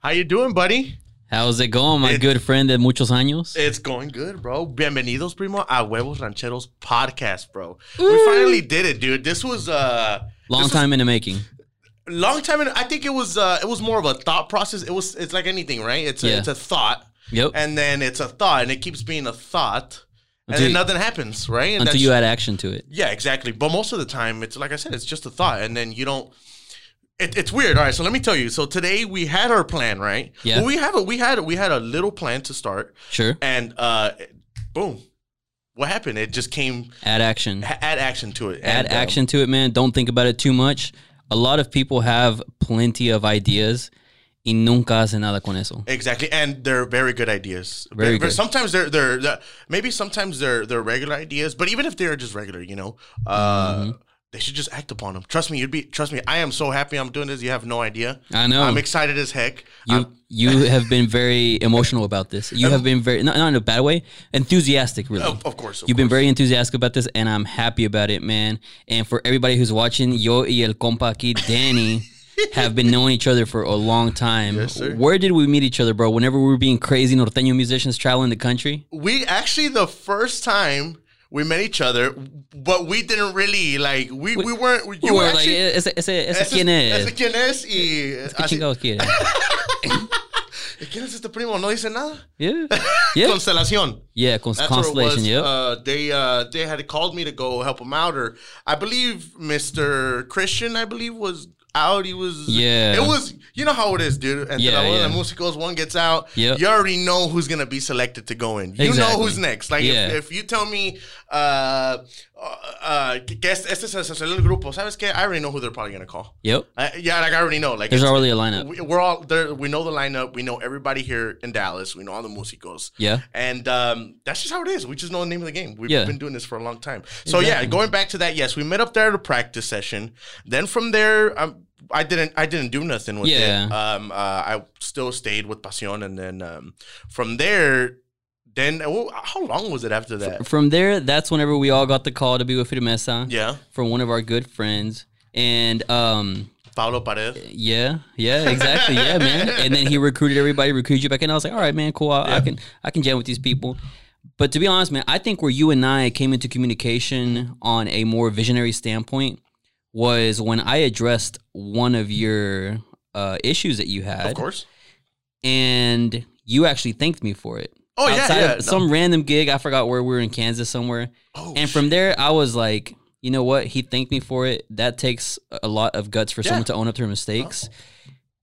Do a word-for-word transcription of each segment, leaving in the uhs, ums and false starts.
How you doing, buddy? How's it going, my it's, good friend de muchos años? It's going good, bro. Bienvenidos, primo, a Huevos Rancheros podcast, bro. Ooh. We finally did it, dude. This was... Uh, long this time was, in the making. Long time in... I think it was uh, it was more of a thought process. It was. It's like anything, right? It's a, yeah. it's a thought. Yep. And then it's a thought, and it keeps being a thought. And until then nothing happens, right? And until you add action to it. Yeah, exactly. But most of the time, it's like I said, it's just a thought. And then you don't... It, it's weird. All right, so let me tell you. So today we had our plan, right? Yeah. Well, we have a we had a, we had a little plan to start. Sure. And uh, boom, what happened? It just came. Add action. Ha add action to it. Add and, action um, to it, man. Don't think about it too much. A lot of people have plenty of ideas. Y nunca hacen nada con eso. Exactly, and they're very good ideas. Very they're, good. Sometimes they're, they're they're maybe sometimes they're they're regular ideas, but even if they're just regular, you know. Uh, mm-hmm. They should just act upon them. Trust me, you'd be. Trust me, I am so happy I'm doing this. You have no idea. I know. I'm excited as heck. You, you have been very emotional about this. You have been very, not, not in a bad way, enthusiastic, really. Of, of course. Of You've course. been very enthusiastic about this, and I'm happy about it, man. And for everybody who's watching, yo y el compa aquí, Danny, have been knowing each other for a long time. Yes, sir. Where did we meet each other, bro? Whenever we were being crazy norteño musicians traveling the country? We actually, the first time... We met each other, but we didn't really, like, we, we, we weren't, you we were, were actually, like, ese, ese, ese, ese quien es. Ese quien es, y... Ese que chingados quiere. ¿Quién es este primo? ¿No dice nada? Yeah. yeah. Constelación. Yeah, cons That's Constellation, yeah. Uh, they, uh, they had called me to go help him out, or I believe Mister Christian, I believe, was... out he was yeah it was you know how it is, dude. And yeah, then one of the musicals, one gets out, yep. You already know who's gonna be selected to go in. You exactly. know who's next, like, yeah. if, if you tell me uh uh guess este es el grupo, sabes que I already know who they're probably gonna call. Yep. Uh, yeah, like I already know, like there's already a lineup. We, we're all there, we know the lineup, we know everybody here in Dallas, we know all the musicals. Yeah. And um that's just how it is. We just know the name of the game. We've yeah. been doing this for a long time, so exactly. yeah going back to that, yes, we met up there at a practice session. Then from there, um I didn't. I didn't do nothing with yeah. it. Um, uh, I still stayed with Pasión, and then um, from there, then well, how long was it after that? From there, that's whenever we all got the call to be with Firmeza. Yeah, from one of our good friends, and um, Pablo Pared. Yeah, yeah, exactly. yeah, man. And then he recruited everybody, recruited you back in. I was like, all right, man, cool. I, yeah. I can, I can jam with these people. But to be honest, man, I think where you and I came into communication on a more visionary standpoint was when I addressed one of your uh, issues that you had. Of course. And you actually thanked me for it. Oh, yeah, yeah. No. Some random gig. I forgot where we were, in Kansas somewhere. Oh, and from there, I was like, you know what? He thanked me for it. That takes a lot of guts for yeah. someone to own up to their mistakes. Oh.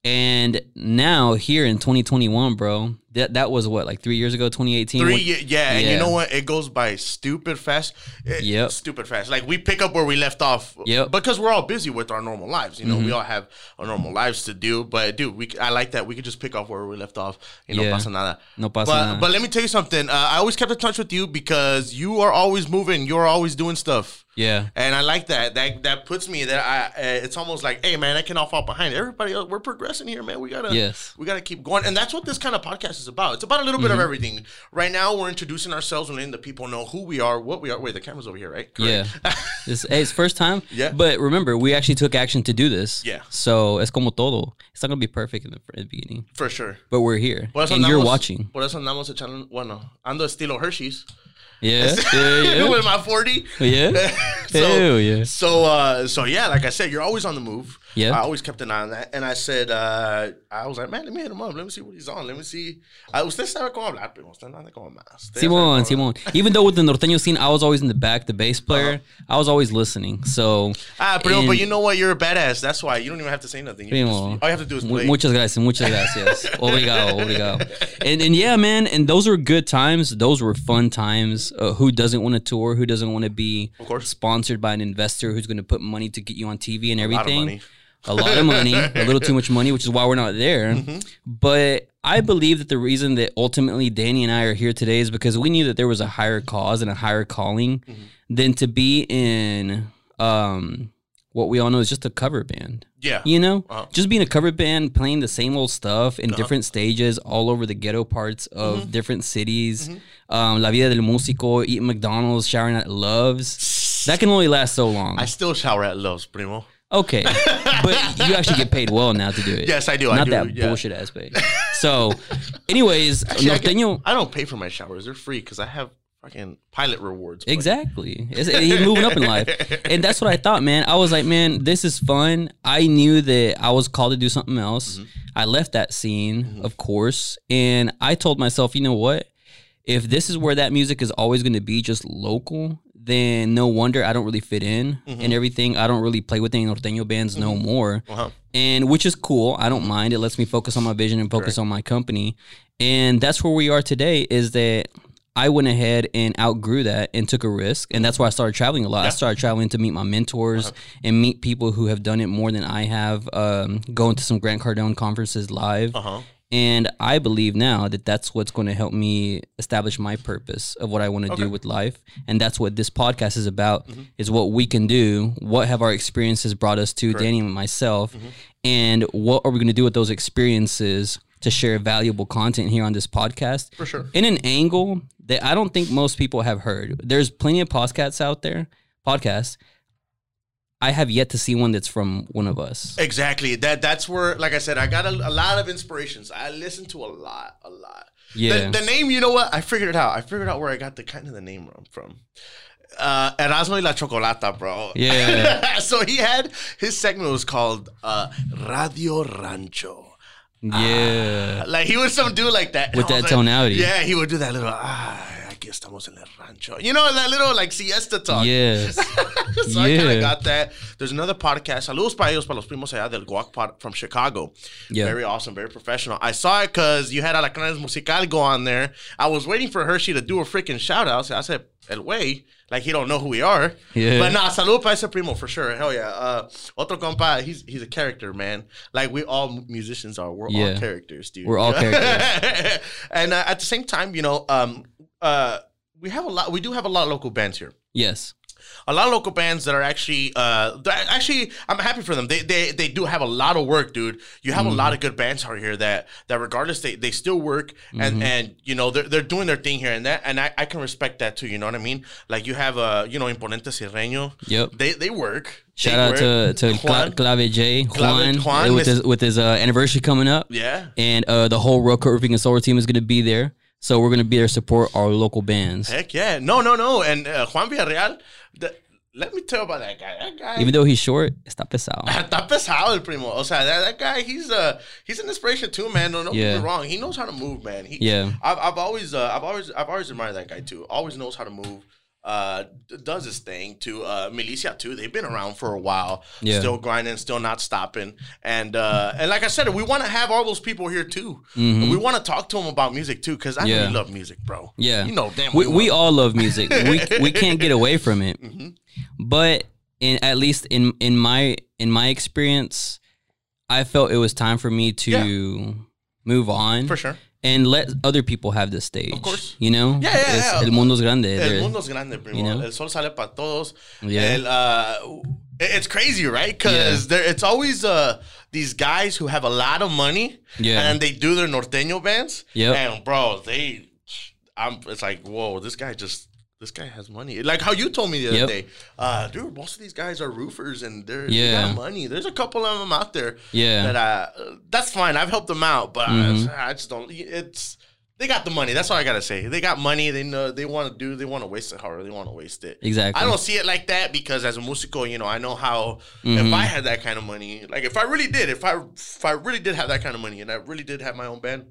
And now here in twenty twenty-one, bro, that that was what, like three years ago, twenty eighteen? Three, yeah, yeah. And you know what? It goes by stupid fast. Yeah. Stupid fast. Like we pick up where we left off. Yeah. Because we're all busy with our normal lives. You know, mm-hmm. we all have our normal lives to do. But dude, we I like that. We could just pick off where we left off. You know, yeah. pasa nada. No pasa but, nada. But let me tell you something. Uh, I always kept in touch with you because you are always moving. You're always doing stuff. Yeah, and I like that. That that puts me that I. Uh, it's almost like, hey man, I cannot fall behind everybody else. We're progressing here, man. We gotta, yes. we gotta keep going, and that's what this kind of podcast is about. It's about a little mm-hmm. bit of everything. Right now, we're introducing ourselves and letting the people know who we are, what we are. Wait, the camera's over here, right? Correct. Yeah, it's, hey, it's first time. Yeah, but remember, we actually took action to do this. Yeah, so es como todo. It's not gonna be perfect in the, in the beginning, for sure. But we're here, and andamos, you're watching. Por eso andamos echando, bueno, ando estilo Hershey's. Yeah, yeah, yeah. With my forty. Yeah. so, yeah. So, uh, so yeah, like I said, you're always on the move. Yeah. I always kept an eye on that. And I said, uh, I was like, man, let me hit him up. Let me see what he's on. Let me see. Uh, usted sabe cómo hablar, pero usted no sabe cómo más. Simón, Simón. Even though with the norteño scene, I was always in the back, the bass player. Uh-huh. I was always listening. So. Ah, pero, but you know what? You're a badass. That's why. You don't even have to say nothing. You just, all you have to do is play. Muchas gracias. Muchas gracias. Obrigado. Obrigado. And, and yeah, man. And those were good times. Those were fun times. Uh, who doesn't want to tour? Who doesn't want to be sponsored by an investor who's going to put money to get you on T V and everything? A lot of money. a lot of money. A little too much money, which is why we're not there. Mm-hmm. But I believe that the reason that ultimately Danny and I are here today is because we knew that there was a higher cause and a higher calling mm-hmm. than to be in um, what we all know is just a cover band. Yeah. You know? Uh-huh. Just being a cover band, playing the same old stuff in uh-huh. different stages all over the ghetto parts of mm-hmm. different cities. Mm-hmm. um, La Vida del Músico, eating McDonald's, showering at Love's. That can only last so long. I still shower at Love's, primo. Okay, but you actually get paid well now to do it. Yes, I do. Not I do, that yeah. bullshit ass pay. So, anyways, actually, Norteño. I, get, I don't pay for my showers; they're free because I have fucking pilot rewards. Buddy. Exactly, it's, he's moving up in life, and that's what I thought, man. I was like, man, this is fun. I knew that I was called to do something else. Mm-hmm. I left that scene, mm-hmm. of course, and I told myself, you know what? If this is where that music is always going to be, just local. Then no wonder I don't really fit in mm-hmm. and everything. I don't really play with any Norteño bands mm-hmm. no more. Wow. And which is cool. I don't mind. It lets me focus on my vision and focus Correct. on my company. And that's where we are today is that I went ahead and outgrew that and took a risk. And that's why I started traveling a lot. Yeah. I started traveling to meet my mentors uh-huh. and meet people who have done it more than I have, um, going to some Grant Cardone conferences live. Uh-huh. And I believe now that that's what's going to help me establish my purpose of what I want to okay. do with life. And that's what this podcast is about, mm-hmm. is what we can do. What have our experiences brought us to, Correct. Danny and myself? Mm-hmm. And what are we going to do with those experiences to share valuable content here on this podcast? For sure. In an angle that I don't think most people have heard. There's plenty of podcasts out there, podcasts. I have yet to see one that's from one of us. Exactly. That that's where, like I said, I got a, a lot of inspirations. I listened to a lot, a lot. Yeah. The, the name, you know what? I figured it out. I figured out where I got the kind of the name from. Uh, Erasmo y la Chocolata, bro. Yeah. So he had his segment was called uh, Radio Rancho. Yeah. Ah, like he was some dude like that. With that like, tonality. Yeah, he would do that little ah. Estamos en el rancho. You know, that little like siesta talk. Yes. So yeah. I kind of got that. There's another podcast. Saludos para ellos, para los primos allá del Guac Pod from Chicago. Yeah. Very awesome, very professional. I saw it because you had Alacranes Musical go on there. I was waiting for Hershey to do a freaking shout out. So I said, El Way, like he don't know who we are. Yeah. But nah, saludos para ese primo for sure. Hell yeah. Uh, Otro compa, he's he's a character, man. Like we all musicians are. We're yeah. all characters, dude. We're all characters. And uh, at the same time, you know, um, Uh, we have a lot. We do have a lot of local bands here. Yes, a lot of local bands that are actually. Uh, actually, I'm happy for them. They they they do have a lot of work, dude. You have mm-hmm. a lot of good bands out here that that regardless they, they still work and, mm-hmm. and you know they're they're doing their thing here and that and I, I can respect that too. You know what I mean? Like you have a uh, you know Imponente Sirreño. Yep. They they work. Shout they out work. to to Juan. Clave J Juan, Juan with his with his uh, anniversary coming up. Yeah, and uh, the whole Road Coat Roofing and Solar team is going to be there. So we're going to be there to support our local bands. Heck yeah. No, no, no. And uh, Juan Villarreal, the, let me tell you about that guy. That guy. Even though he's short, está pesado. Está pesado el primo. O sea, that, that guy, he's uh, he's an inspiration too, man. No, no, yeah. people are wrong. He knows how to move, man. He, yeah. I've, I've always, uh, I've always, I've always admired that guy too. Always knows how to move. Uh, does this thing to uh, Milicia too. They've been around for a while, yeah. still grinding, still not stopping. And uh, and like I said, we want to have all those people here too. Mm-hmm. We want to talk to them about music too, because I yeah. really love music, bro. Yeah, you know, damn, we, we, we all love music. we we can't get away from it. Mm-hmm. But in at least in in my in my experience, I felt it was time for me to yeah. move on for sure. And let other people have the stage. Of course. You know? Yeah, yeah, yeah. El mundo's grande. El mundo's grande, primo. You know? El sol sale para todos. Yeah. El, uh, it's crazy, right? Because yeah. it's always uh, these guys who have a lot of money. Yeah. And they do their Norteño bands. Yeah. And, bro, they... I'm, it's like, whoa, this guy just... This guy has money. Like how you told me the other yep. day. Uh, dude, most of these guys are roofers and they're, yeah. they got money. There's a couple of them out there. Yeah. That I, that's fine. I've helped them out, but mm-hmm. I just don't. It's They got the money. That's all I got to say. They got money. They know they want to do. They want to waste it however they want to waste it. Exactly. I don't see it like that because as a musico, you know, I know how mm-hmm. if I had that kind of money, like if I really did, if I, if I really did have that kind of money and I really did have my own band,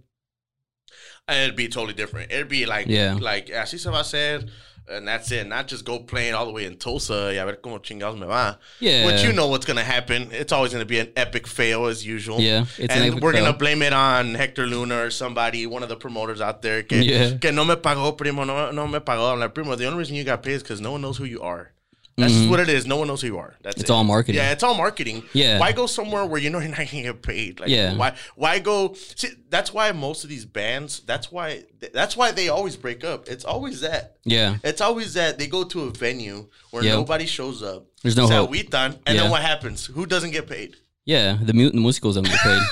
it'd be totally different. It'd be like, yeah. like, así se va a hacer. And that's it. Not just go playing all the way in Tulsa. Y a ver cómo chingados me va. Yeah. But you know what's going to happen. It's always going to be an epic fail as usual. Yeah. It's and an we're going to blame it on Hector Luna or somebody, one of the promoters out there. Que, yeah. que no me pagó, primo. No, no me pagó. I'm like, primo, the only reason you got paid is because no one knows who you are. That's mm-hmm. just what it is. No one knows who you are. That's it's it. all marketing. Yeah, it's all marketing. Yeah. Why go somewhere where you know you're not going to get paid? Like, yeah. Why? Why go? See, that's why most of these bands. That's why. That's why they always break up. It's always that. Yeah. It's always that they go to a venue where yep. nobody shows up. There's no hope. And yeah. then what happens? Who doesn't get paid? Yeah, the mutant musicals don't get paid.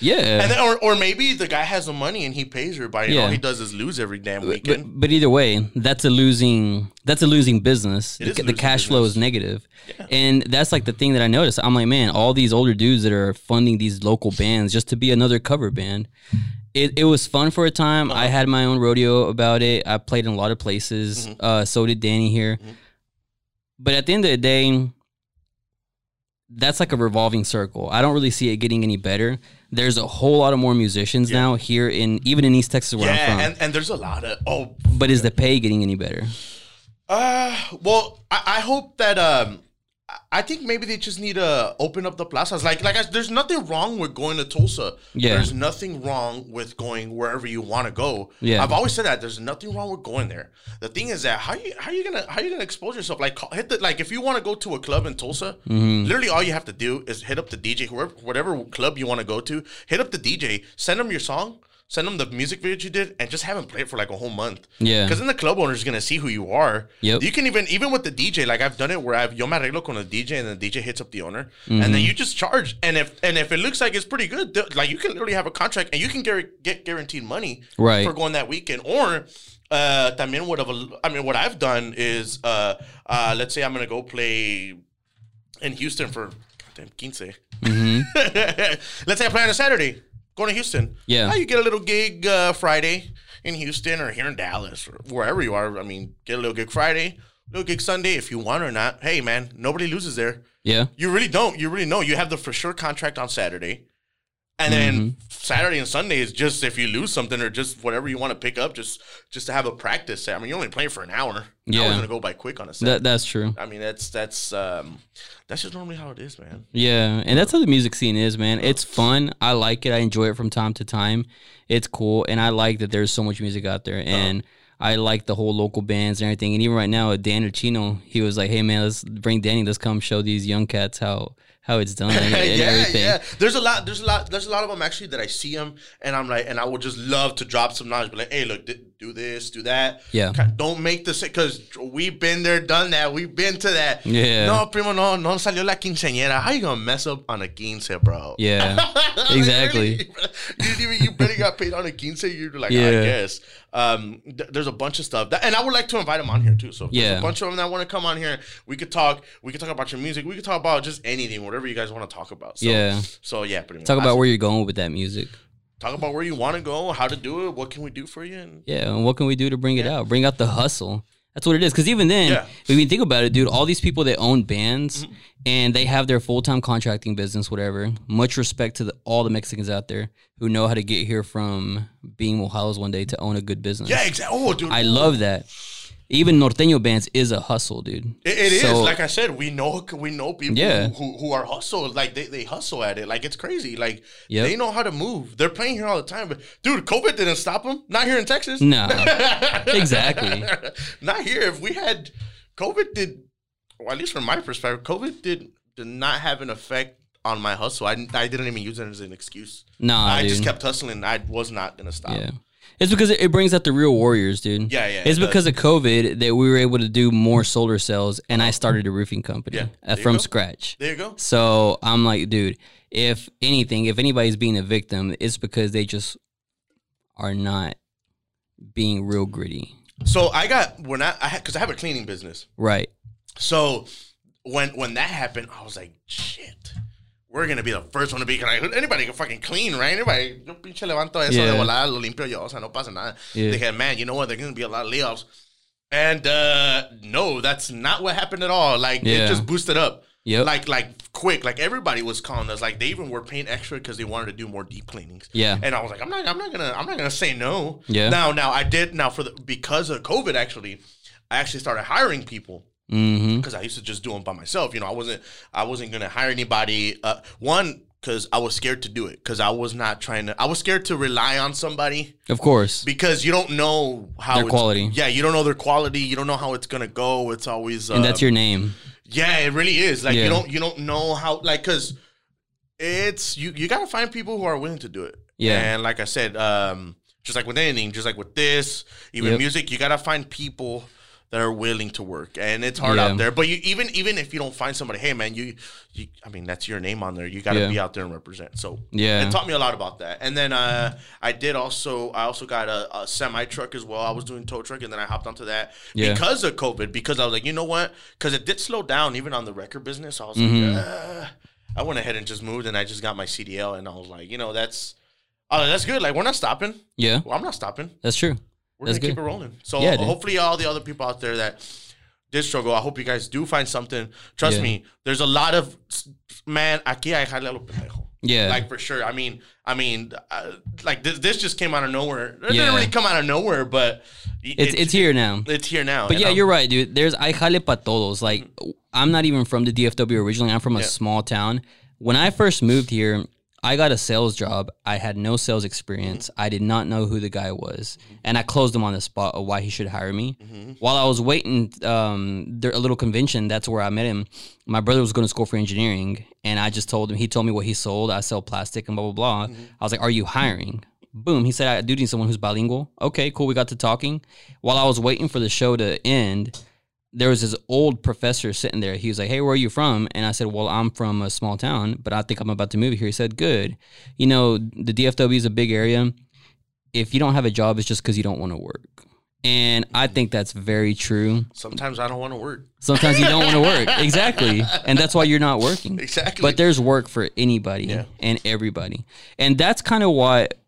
Yeah. And then, or, or maybe the guy has the money and he pays her, but yeah. all he does is lose every damn weekend. But, but either way, that's a losing that's a losing business. It the, is a losing the cash business. Flow is negative. Yeah. And that's like the thing that I noticed. I'm like, man, all these older dudes that are funding these local bands just to be another cover band. It, it was fun for a time. Uh-huh. I had my own rodeo about it. I played in a lot of places. Mm-hmm. Uh, so did Danny here. Mm-hmm. But at the end of the day, that's like a revolving circle. I don't really see it getting any better. There's a whole lot of more musicians yeah. now here in even in East Texas where yeah, I'm from. And, and there's a lot of oh but is the pay getting any better? Uh well I, I hope that um I think maybe they just need to open up the plazas. Like like I, there's nothing wrong with going to Tulsa. Yeah. There's nothing wrong with going wherever you want to go. Yeah. I've always said that there's nothing wrong with going there. The thing is that how you how you gonna how you gonna expose yourself? Like hit the, like if you want to go to a club in Tulsa, mm-hmm. literally all you have to do is hit up the D J, whoever whatever club you want to go to, hit up the D J, send them your song. Send them the music video you did and just have them play it for like a whole month. Yeah. Because then the club owner is going to see who you are. Yep. You can even, even with the D J, like I've done it where I've, yo me arreglo con the D J and the D J hits up the owner mm-hmm. and then you just charge. And if, and if it looks like it's pretty good, like you can literally have a contract and you can get, get guaranteed money right. for going that weekend. Or, uh, también what I've, I mean, what I've done is, uh, uh, let's say I'm going to go play in Houston for goddamn quince. Mm-hmm. Let's say I play on a Saturday. Going to Houston. Yeah. Oh, you get a little gig uh, Friday in Houston or here in Dallas or wherever you are. I mean, get a little gig Friday, little gig Sunday if you want or not. Hey, man, nobody loses there. Yeah. You really don't. You really know. You have the for sure contract on Saturday. And mm-hmm. then Saturday and Sunday is just if you lose something or just whatever you want to pick up, just just to have a practice. I mean, you're only playing for an hour. Yeah. An hour's going to go by quick on a Saturday. That, that's true. I mean, that's that's um, that's just normally how it is, man. Yeah, and that's how the music scene is, man. It's fun. I like it. I enjoy it from time to time. It's cool, and I like that there's so much music out there, and uh-huh. I like the whole local bands and everything. And even right now, Dan Uccino, he was like, hey, man, let's bring Danny. Let's come show these young cats how – how it's done and, and yeah, everything. Yeah. There's a lot, there's a lot, there's a lot of them actually that I see them and I'm like, and I would just love to drop some knowledge, be like, hey, look, d- do this, do that. Yeah. Don't make this, because we've been there, done that. We've been to that. Yeah. No, primo, no, no salió la quinceañera. How you going to mess up on a quince, bro? Yeah, exactly. Like, really, you, you better got paid on a quince. You're like, yeah. oh, I guess. Um, th- there's a bunch of stuff. That, and I would like to invite them on here too. So if yeah. there's a bunch of them that want to come on here, we could talk. We could talk about your music. We could talk about just anything, whatever you guys want to talk about. So, yeah. So yeah, pretty much. Talk about where you're going with that music. Talk about where you want to go, how to do it, what can we do for you, and yeah, and what can we do to bring yeah. it out? Bring out the hustle. That's what it is. Because even then, yeah. if you think about it, dude, all these people that own bands mm-hmm. and they have their full time contracting business, whatever. Much respect to the, all the Mexicans out there who know how to get here from being mojados one day to own a good business. Yeah, exactly. Oh, dude, I love that. Even norteño bands is a hustle, dude. It, it so, is. Like I said, we know we know people yeah. who, who are hustled. Like, they, they hustle at it. Like, it's crazy. Like, yep. they know how to move. They're playing here all the time. But, dude, COVID didn't stop them. Not here in Texas. No. Exactly. Not here. If we had COVID did, well, at least from my perspective, COVID did, did not have an effect on my hustle. I, I didn't even use it as an excuse. No, nah, I dude. just kept hustling. I was not going to stop. Yeah. It's because it brings out the real warriors, dude. Yeah, yeah. It's it because does. of COVID that we were able to do more solar cells, and I started a roofing company yeah, from scratch. There you go. So I'm like, dude, if anything, if anybody's being a victim, it's because they just are not being real gritty. So I got, when I, I because I have a cleaning business. Right. So when when that happened, I was like, shit. We're going to be the first one to be, like, anybody can fucking clean, right? Anybody, yo pinche levanto eso de volada, lo limpio yo, o sea, no pasa nada. They said, man, you know what, there's going to be a lot of layoffs. And uh, no, that's not what happened at all. Like, yeah. it just boosted up. Yep. Like, like quick, like everybody was calling us. Like, they even were paying extra because they wanted to do more deep cleanings. Yeah. And I was like, I'm not, I'm not gonna, I'm not gonna say no. Yeah. Now, now I did, now for the, because of COVID, actually, I actually started hiring people. Mm-hmm. Because I used to just do them by myself, you know. I wasn't, I wasn't gonna hire anybody. Uh, one, because I was scared to do it, because I was not trying to. I was scared to rely on somebody, of course, because you don't know how their it's, quality. Yeah, you don't know their quality. You don't know how it's gonna go. It's always uh, and that's your name. Yeah, it really is. Like yeah. you don't, you don't know how. Like, because it's you. You gotta find people who are willing to do it. Yeah, and like I said, um, just like with anything, just like with this, even yep. music, you gotta find people that are willing to work, and it's hard yeah. out there. But you even even if you don't find somebody, hey man, you, you I mean that's your name on there. You got to yeah. be out there and represent. So yeah, it taught me a lot about that. And then uh, I did also I also got a, a semi truck as well. I was doing tow truck, and then I hopped onto that yeah. because of COVID. Because I was like, you know what? Because it did slow down even on the record business. I was mm-hmm. like, uh, I went ahead and just moved, and I just got my C D L, and I was like, you know, that's oh, that's good. Like we're not stopping. Yeah, well, I'm not stopping. That's true. We're going to keep it rolling. So yeah, hopefully all the other people out there that did struggle, I hope you guys do find something. Trust yeah. me, there's a lot of, man, aquí hay jale a lo pendejo. Yeah. Like, for sure. I mean, I mean, uh, like, this, this just came out of nowhere. It yeah. didn't really come out of nowhere, but... It, it's, it's here now. It's here now. But yeah, I'm, you're right, dude. There's hay jale pa todos. Like, mm-hmm. I'm not even from the D F W originally. I'm from a yeah. small town. When I first moved here... I got a sales job. I had no sales experience. Mm-hmm. I did not know who the guy was. Mm-hmm. And I closed him on the spot of why he should hire me. Mm-hmm. While I was waiting um, there, a little convention, that's where I met him. My brother was going to school for engineering. And I just told him, he told me what he sold. I sell plastic and blah, blah, blah. Mm-hmm. I was like, are you hiring? Boom. He said, I do need someone who's bilingual. Okay, cool. We got to talking. While I was waiting for the show to end, there was this old professor sitting there. He was like, hey, where are you from? And I said, well, I'm from a small town, but I think I'm about to move here. He said, good. You know, the D F W is a big area. If you don't have a job, it's just because you don't want to work. And I think that's very true. Sometimes I don't want to work. Sometimes you don't want to work. Exactly. And that's why you're not working. Exactly. But there's work for anybody yeah. and everybody. And that's kind of what,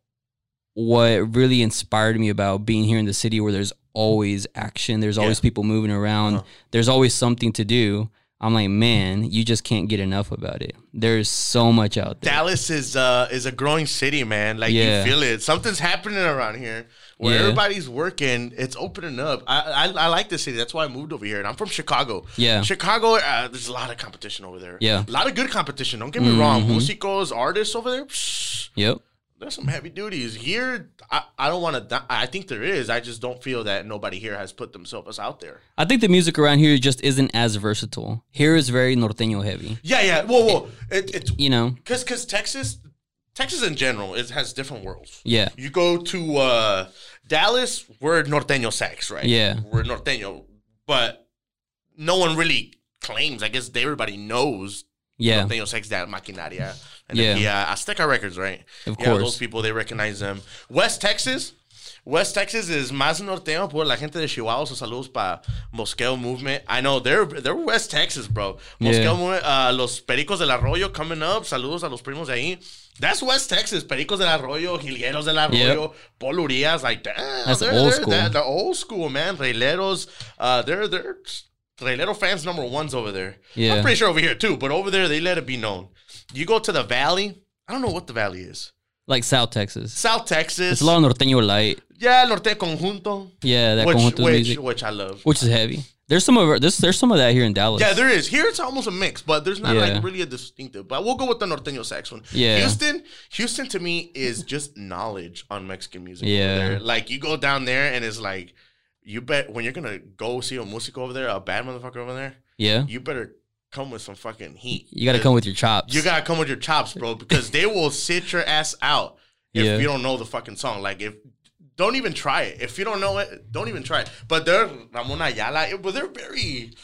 what really inspired me about being here in the city, where there's always action, there's always yeah. people moving around, uh-huh. there's always something to do. I'm like, man, you just can't get enough about it. There's so much out there. Dallas is uh is a growing city, man. Like yeah. you feel it. Something's happening around here where yeah. everybody's working. It's opening up. I, I I like this city. That's why I moved over here. And I'm from Chicago. Yeah, Chicago. Uh, there's a lot of competition over there. Yeah, a lot of good competition. Don't get me mm-hmm. wrong. Musicos, artists over there. Psh, yep. There's some heavy duties here. I, I don't want to. I think there is. I just don't feel that nobody here has put themselves out there. I think the music around here just isn't as versatile. Here is very norteño heavy. Yeah, yeah. Whoa, whoa. It, it, it's you know, because because Texas, Texas in general, it has different worlds. Yeah. You go to uh, Dallas, we're norteño sax, right? Yeah. We're norteño, but no one really claims. I guess everybody knows. Yeah. Norteño sax, that maquinaria. And yeah, the, uh, Azteca Records, right? Of yeah, course. Those people, they recognize them. West Texas. West Texas is más norteño por la gente de Chihuahua. So saludos para Mosqueo Movement. I know, they're they're West Texas, bro. Mosqueo yeah. Movement, uh, Los Pericos del Arroyo coming up. Saludos a los primos de ahí. That's West Texas. Pericos del Arroyo, Jilgueros del Arroyo, yep. Paul Urias. Like, damn. That's they're, old they're, school. They're, they're old school, man. Reileros. Uh, they're... they're Trailero fans number one's over there. Yeah. I'm pretty sure over here too, but over there they let it be known. You go to the valley. I don't know what the valley is. Like South Texas. South Texas. It's a lot of norteño light. Yeah, norte conjunto. Yeah, that which, conjunto which, music, which I love. Which is heavy. There's some of there's there's some of that here in Dallas. Yeah, there is. Here it's almost a mix, but there's not yeah. like really a distinctive. But we'll go with the norteño sax one. Yeah. Houston, Houston to me is just knowledge on Mexican music. Yeah. Over there. Like you go down there and it's like, you bet when you're going to go see a músico over there, a bad motherfucker over there, yeah, you better come with some fucking heat. You got to come with your chops. You got to come with your chops, bro, because they will sit your ass out if yeah. you don't know the fucking song. Like, if don't even try it. If you don't know it, don't even try it. But they're Ramon Ayala, but they're very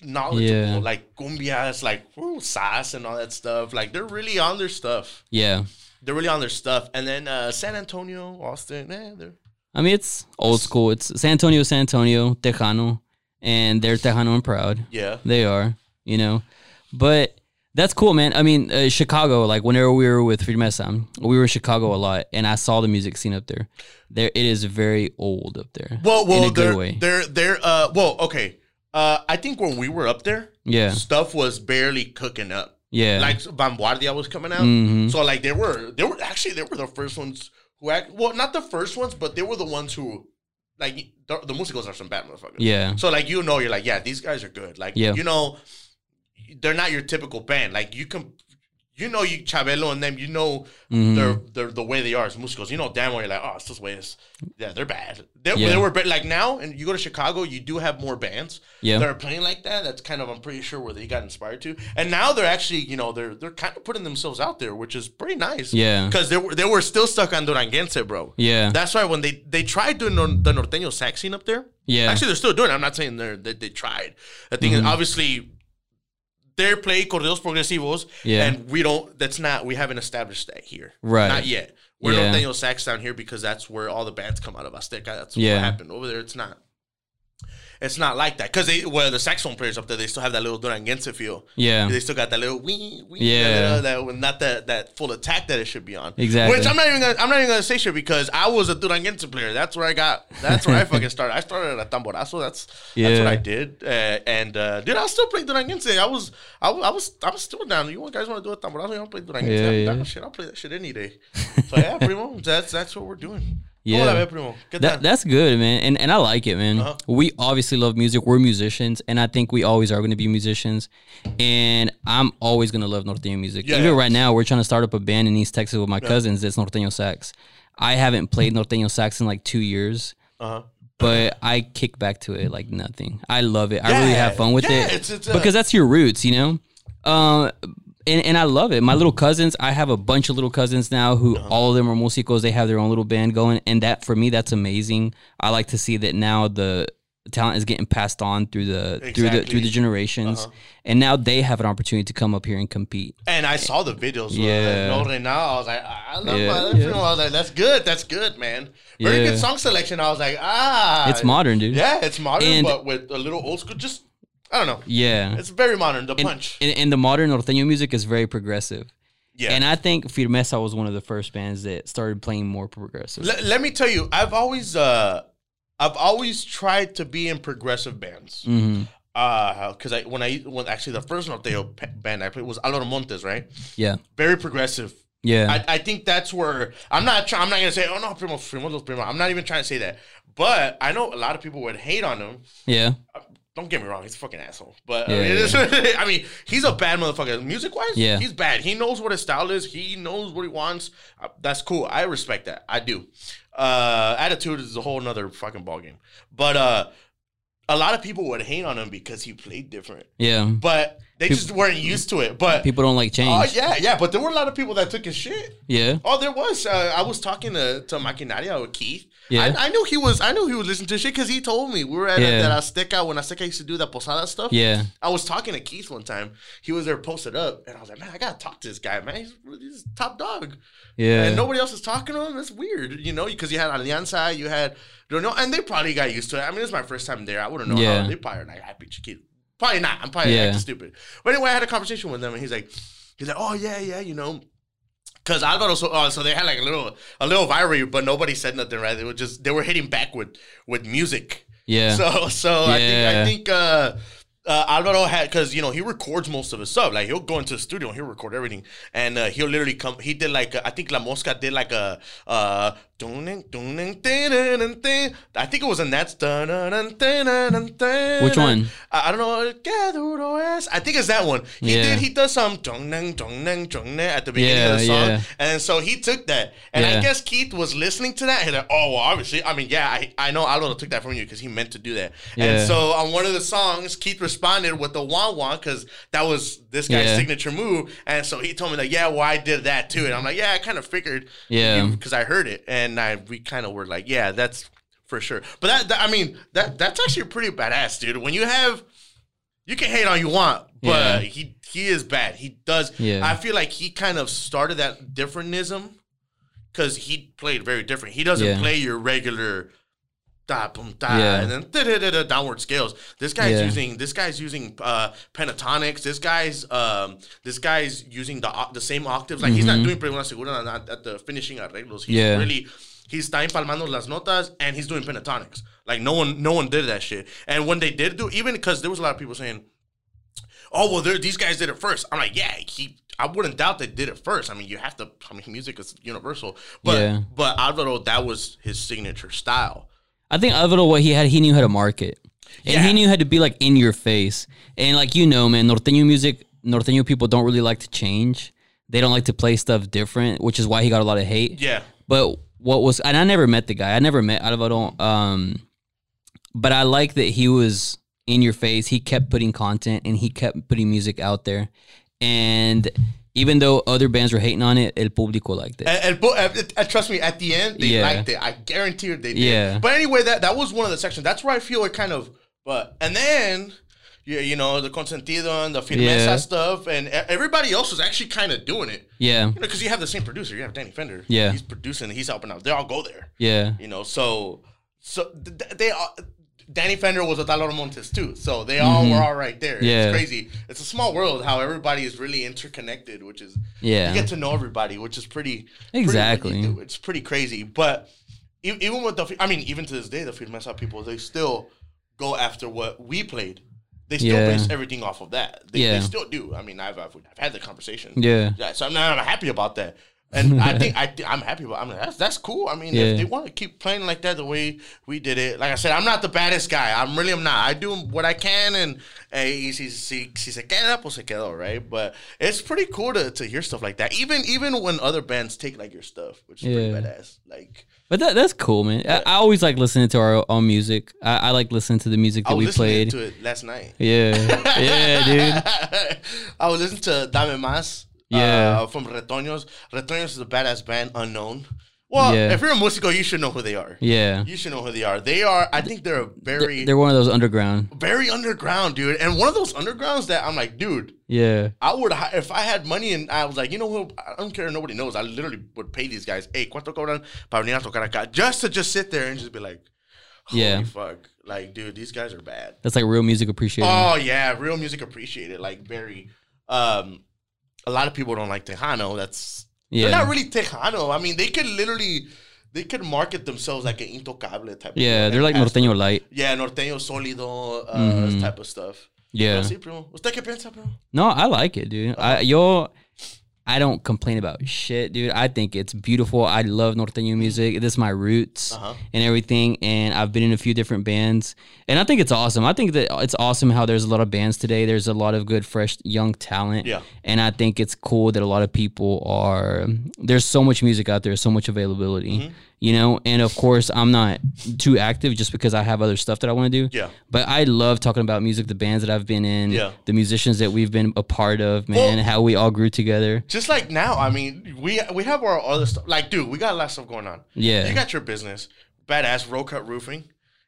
knowledgeable. Yeah. Like, cumbias, like, woo, sas and all that stuff. Like, they're really on their stuff. Yeah. They're really on their stuff. And then uh, San Antonio, Austin, eh, they're... I mean, it's old school. It's San Antonio, San Antonio, Tejano, and they're Tejano and proud. Yeah. They are, you know. But that's cool, man. I mean, uh, Chicago, like whenever we were with Firmeza, we were in Chicago a lot, and I saw the music scene up there. There, it is very old up there. Well, well, in a they're, good way. They're, they're, uh, well, okay. Uh, I think when we were up there, yeah, stuff was barely cooking up. Yeah. Like Vanguardia was coming out. Mm-hmm. So, like, they were, they were, actually, they were the first ones. Who act, well, not the first ones, but they were the ones who, like, the, the musicals are some bad motherfuckers. Yeah. So, like, you know, you're like, yeah, these guys are good. Like, yeah. you know, they're not your typical band. Like, you can, you know, you Chabelo and them, you know, mm-hmm. they're, they're the way they are as musicals. You know damn well, you're like, oh, it's this way. It's, yeah, they're bad. They, yeah. they were bad. Like, now, and you go to Chicago, you do have more bands yeah. that are playing like that. That's kind of, I'm pretty sure, where they got inspired to. And now they're actually, you know, they're they're kind of putting themselves out there, which is pretty nice. Yeah. Because they were, they were still stuck on Duranguense, bro. Yeah. That's why when they, they tried doing the norteño sax scene up there, Yeah. Actually, they're still doing it. I'm not saying they're, they they tried. I think mm-hmm. obviously they play Corridos Progresivos, yeah. and we don't. That's not. We haven't established that here, right? Not yet. We're yeah. Norteño Sax down here because that's where all the bands come out of Azteca. That's yeah. what happened over there. It's not. It's not like that because they well the saxophone players up there they still have that little duranguense feel. Yeah, they still got that little wee wee. Yeah, that, little, that not that that full attack that it should be on. Exactly. Which I'm not even gonna, I'm not even gonna say shit because I was a duranguense player. That's where I got. That's where I fucking started. I started at a tamborazo. That's yeah. that's what I did. Uh, and uh, dude, I still play duranguense. I was I, I was I was still down. You guys want to do a tamborazo? You want to play duranguense? Yeah, yeah. Down, shit, I'll play that shit any day. So yeah, primo, that's that's what we're doing. Yeah, that, that's good, man, and and I like it, man. Uh-huh. We obviously love music. We're musicians, and I think we always are going to be musicians. And I'm always going to love norteño music. Yeah, Even yeah. right now, we're trying to start up a band in East Texas with my yeah. cousins. That's norteño sax. I haven't played norteño sax in like two years, uh-huh. but I kick back to it like nothing. I love it. Yeah. I really have fun with yeah, it it's, it's, uh... because that's your roots, you know. Um. Uh, And, and I love it. My little cousins, I have a bunch of little cousins now who uh-huh. all of them are músicos. They have their own little band going. And that, for me, that's amazing. I like to see that now the talent is getting passed on through the exactly. through the through the generations. Uh-huh. And now they have an opportunity to come up here and compete. And I saw the videos. Yeah. With, like, no, now I was like, I love yeah, my yeah. I was like, that's good. That's good, man. Very yeah. good song selection. I was like, ah. It's modern, dude. Yeah, it's modern, and but with a little old school, just... I don't know. Yeah. It's very modern, the and, punch. And, and the modern norteño music is very progressive. Yeah. And I think Firmeza was one of the first bands that started playing more progressive. L let me tell you, I've always uh, I've always tried to be in progressive bands. Mm-hmm. Uh, because I when I when actually the first norteño band I played was Álvaro Montes, right? Yeah. Very progressive. Yeah. I, I think that's where I'm not trying I'm not gonna say, oh no, primo, primo, primo. I'm not even trying to say that. But I know a lot of people would hate on him. Yeah. Uh, Don't get me wrong, he's a fucking asshole. But yeah, I, mean, yeah. I mean, he's a bad motherfucker. Music-wise, yeah. he's bad. He knows what his style is. He knows what he wants. Uh, that's cool. I respect that. I do. Uh, attitude is a whole nother fucking ballgame. But uh, a lot of people would hate on him because he played different. Yeah. But they people, just weren't used to it. But people don't like change. Oh, uh, yeah, yeah. But there were a lot of people that took his shit. Yeah. Oh, there was. Uh, I was talking to, to Maquinaria with Keith. Yeah. I, I knew he was I knew he was listening to shit because he told me. We were at yeah. that Azteca when Azteca used to do that Posada stuff. Yeah. I was talking to Keith one time. He was there posted up and I was like, man, I gotta talk to this guy, man. He's, he's top dog. Yeah. And nobody else is talking to him. That's weird, you know, because you had Alianza, you had you know, and they probably got used to it. I mean, it's my first time there. I wouldn't know yeah. how they probably are like, I beat you kid. Probably not. I'm probably yeah. acting stupid. But anyway, I had a conversation with them and he's like, he's like, oh yeah, yeah, you know. Cause Alvaro, so, uh, so they had like a little, a little viral, but nobody said nothing, right? They were just, they were hitting back with, with music. Yeah. So, so yeah. I think, I think uh, uh, Alvaro had, cause you know he records most of his stuff. Like he'll go into the studio and he'll record everything, and uh, he'll literally come. He did like, uh, I think La Mosca did like a, uh, I think it was in that. Which one? I, I don't know. I think it's that one. He yeah. did. He does some at the beginning yeah, of the song, yeah. and so he took that. And yeah. I guess Keith was listening to that. He's like, "Oh, well, obviously, I mean, yeah, I, I know Alvaro took that from you because he meant to do that." Yeah. And so on one of the songs, Keith responded with the wah wah because that was this guy's yeah. signature move. And so he told me like, "Yeah, well, I did that too." And I'm like, "Yeah, I kind of figured, yeah, because I heard it." And And I we kind of were like, yeah, that's for sure. But that, that I mean, that that's actually pretty badass, dude. When you have, you can hate all you want, but yeah. he he is bad. He does. Yeah. I feel like he kind of started that differentism because he played very different. He doesn't yeah. play your regular da boom da yeah. and then da, da, da, da, downward scales. This guy's yeah. using this guy's using uh, pentatonics. This guy's um, this guy's using the the same octaves. Like mm-hmm. he's not doing prima segura at, at the finishing arreglos. He's yeah. really he's time palmando las notas and he's doing pentatonics. Like no one no one did that shit. And when they did do, even because there was a lot of people saying, "Oh well, these guys did it first." I'm like, yeah, he. I wouldn't doubt they did it first. I mean, you have to. I mean, music is universal. But yeah. but Alvaro, that was his signature style. I think Alvaro, what he had, he knew how to market. And yeah. he knew how to be, like, in your face. And, like, you know, man, norteño music, norteño people don't really like to change. They don't like to play stuff different, which is why he got a lot of hate. Yeah. But what was... And I never met the guy. I never met Alvaro. Um, but I like that he was in your face. He kept putting content, and he kept putting music out there. And... Even though other bands were hating on it, El Público liked it. And, and, and trust me, at the end, they yeah. liked it. I guarantee it, they did. Yeah. But anyway, that, that was one of the sections. That's where I feel it kind of... But and then, you, you know, the Consentido and the Firmeza yeah. stuff, and everybody else was actually kind of doing it. Yeah. Because you know, you have the same producer. You have Danny Fender. Yeah. He's producing. He's helping out. They all go there. Yeah. You know, so... so they... all. Danny Fender was Otálvaro Montes too, so they all mm-hmm. were all right there. Yeah. It's crazy. It's a small world how everybody is really interconnected, which is yeah. you get to know everybody, which is pretty exactly. Pretty, it's pretty crazy, but even with the, I mean, even to this day, the Firmeza people they still go after what we played. They still yeah. base everything off of that. They, yeah. they still do. I mean, I've, I've I've had the conversation. Yeah. Yeah. So I'm not happy about that. And I think I th I'm happy about. I'm like, that's that's cool. I mean, yeah. if they want to keep playing like that the way we did it, like I said, I'm not the baddest guy. I'm really I'm not. I do what I can, and hey, si, si, si se queda, pues se quedó, right? But it's pretty cool to, to hear stuff like that. Even even when other bands take like your stuff, which is yeah. pretty badass. Like, but that that's cool, man. Yeah. I, I always like listening to our own music. I, I like listening to the music that I was we listening played to it last night. Yeah, yeah, dude. I was listening to Dame Más. Yeah, uh, from Retoños. Retoños is a badass band, unknown. Well, yeah. if you're a músico, you should know who they are. Yeah, you should know who they are. They are, I think they're a very, they're one of those underground, very underground, dude. And one of those undergrounds that I'm like, dude, yeah, I would if I had money and I was like, you know what, I don't care, nobody knows. I literally would pay these guys, hey, cuánto cobran para venir a tocar acá, just to just sit there and just be like, holy yeah, fuck, like, dude, these guys are bad. That's like real music appreciated. Oh yeah, real music appreciated, like very, um. A lot of people don't like Tejano. That's yeah. they're not really Tejano. I mean, they could literally they could market themselves like an Intocable type. Yeah, of they're like Norteño stuff. Light. Yeah, Norteño Sólido uh, mm-hmm. type of stuff. Yeah. ¿Sí, primo? ¿Usted qué piensa, bro? No, I like it, dude. Uh-huh. I yo, I don't complain about shit, dude. I think it's beautiful. I love Norteño music. This is my roots uh-huh. and everything. And I've been in a few different bands, and I think it's awesome. I think that it's awesome how there's a lot of bands today. There's a lot of good, fresh, young talent. Yeah. And I think it's cool that a lot of people are. There's so much music out there, so much availability. Mm-hmm. You know, and of course, I'm not too active just because I have other stuff that I want to do. Yeah. But I love talking about music, the bands that I've been in, yeah. the musicians that we've been a part of, man, well, how we all grew together. Just like now, I mean, we we have our other stuff. Like, dude, we got a lot of stuff going on. Yeah. You got your business, badass, roll cut roofing.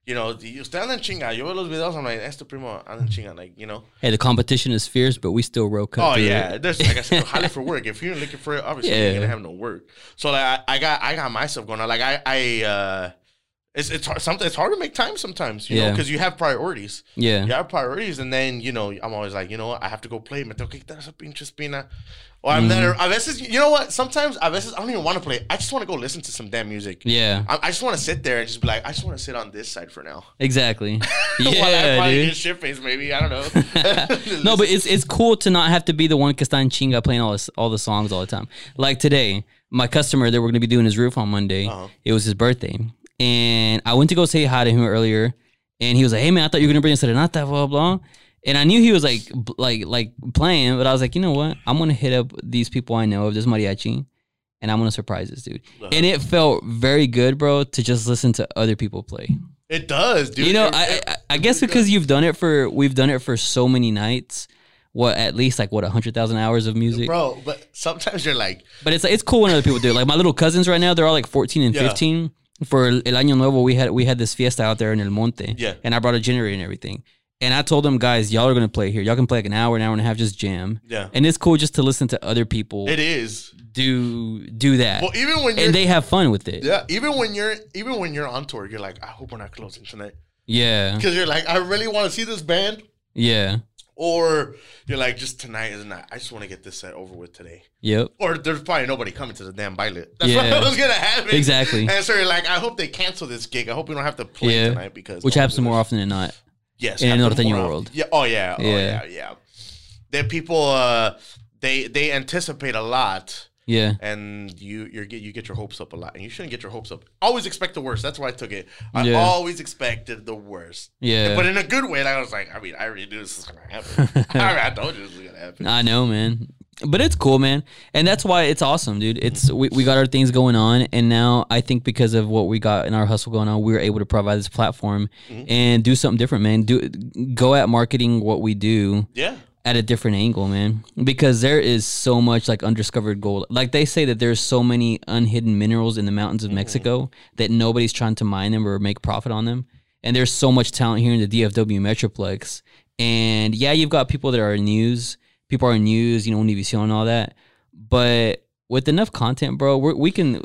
You know, you stand and chinga. You those videos, I'm like, that's the primo, and chinga. Like, you know. Hey, the competition is fierce, but we still roll cut. Oh, yeah. It. There's, like I said, highly for work. If you're looking for it, obviously yeah. you're going to have no work. So, like, I, I got I got myself going on. Like, I, I uh, it's, it's, hard, it's hard to make time sometimes, you yeah. know, because you have priorities. Yeah. You have priorities, and then, you know, I'm always like, you know what, I have to go play. Me tengo que quitar esa pinche espina. Or I'm mm. there. A veces, you know what? Sometimes, a veces, I don't even want to play. I just want to go listen to some damn music. Yeah. I, I just want to sit there and just be like, I just want to sit on this side for now. Exactly. Yeah, while I probably get shit faced, maybe. I don't know. No, but it's it's cool to not have to be the one que está en chinga playing all this, all the songs all the time. Like today, my customer that we're going to be doing his roof on Monday, uh-huh. it was his birthday. And I went to go say hi to him earlier. And he was like, hey, man, I thought you were going to bring a serenata, blah, blah. And I knew he was like, like, like playing, but I was like, you know what? I'm gonna hit up these people I know of this mariachi, and I'm gonna surprise this dude. Uh-huh. And it felt very good, bro, to just listen to other people play. It does, dude. You know, it, I, it, I, I guess because does. you've done it for, we've done it for so many nights. What at least like what a hundred thousand hours of music, bro. But sometimes you're like, but it's like, it's cool when other people do it. Like my little cousins right now, they're all like fourteen and yeah. fifteen. For El Año Nuevo, we had we had this fiesta out there in El Monte, yeah. and I brought a generator and everything. And I told them, guys, y'all are going to play here. Y'all can play like an hour, an hour and a half, just jam. Yeah. And it's cool just to listen to other people. It is. Do do that. Well, even when you're, and they have fun with it. Yeah. Even when you're even when you're on tour, you're like, I hope we're not closing tonight. Yeah. Because you're like, I really want to see this band. Yeah. Or you're like, just tonight is not. I just want to get this set over with today. Yep. Or there's probably nobody coming to the damn baile. That's yeah. what was going to happen. Exactly. And so you're like, I hope they cancel this gig. I hope we don't have to play yeah. tonight because. Which happens more often than not. Yes, in the Norteño world. Yeah. Oh yeah. Oh yeah. Yeah. yeah. The people uh, they they anticipate a lot. Yeah. And you you get you get your hopes up a lot, and you shouldn't get your hopes up. Always expect the worst. That's why I took it. I yeah. always expected the worst. Yeah. But in a good way. Like, I was like, I mean, I already knew this is gonna happen. I already I told you this was gonna happen. I know, man. But it's cool, man, and that's why it's awesome, dude. It's we, we got our things going on, and now I think because of what we got in our hustle going on, we were able to provide this platform mm-hmm. and do something different, man. Do go at marketing what we do, yeah, at a different angle, man, because there is so much like undiscovered gold. Like they say that there's so many unhidden minerals in the mountains of mm-hmm. Mexico that nobody's trying to mine them or make profit on them. And there's so much talent here in the D F W Metroplex. And yeah, you've got people that are in news, people are in news, you know, Univision and all that. But with enough content, bro, we're, we can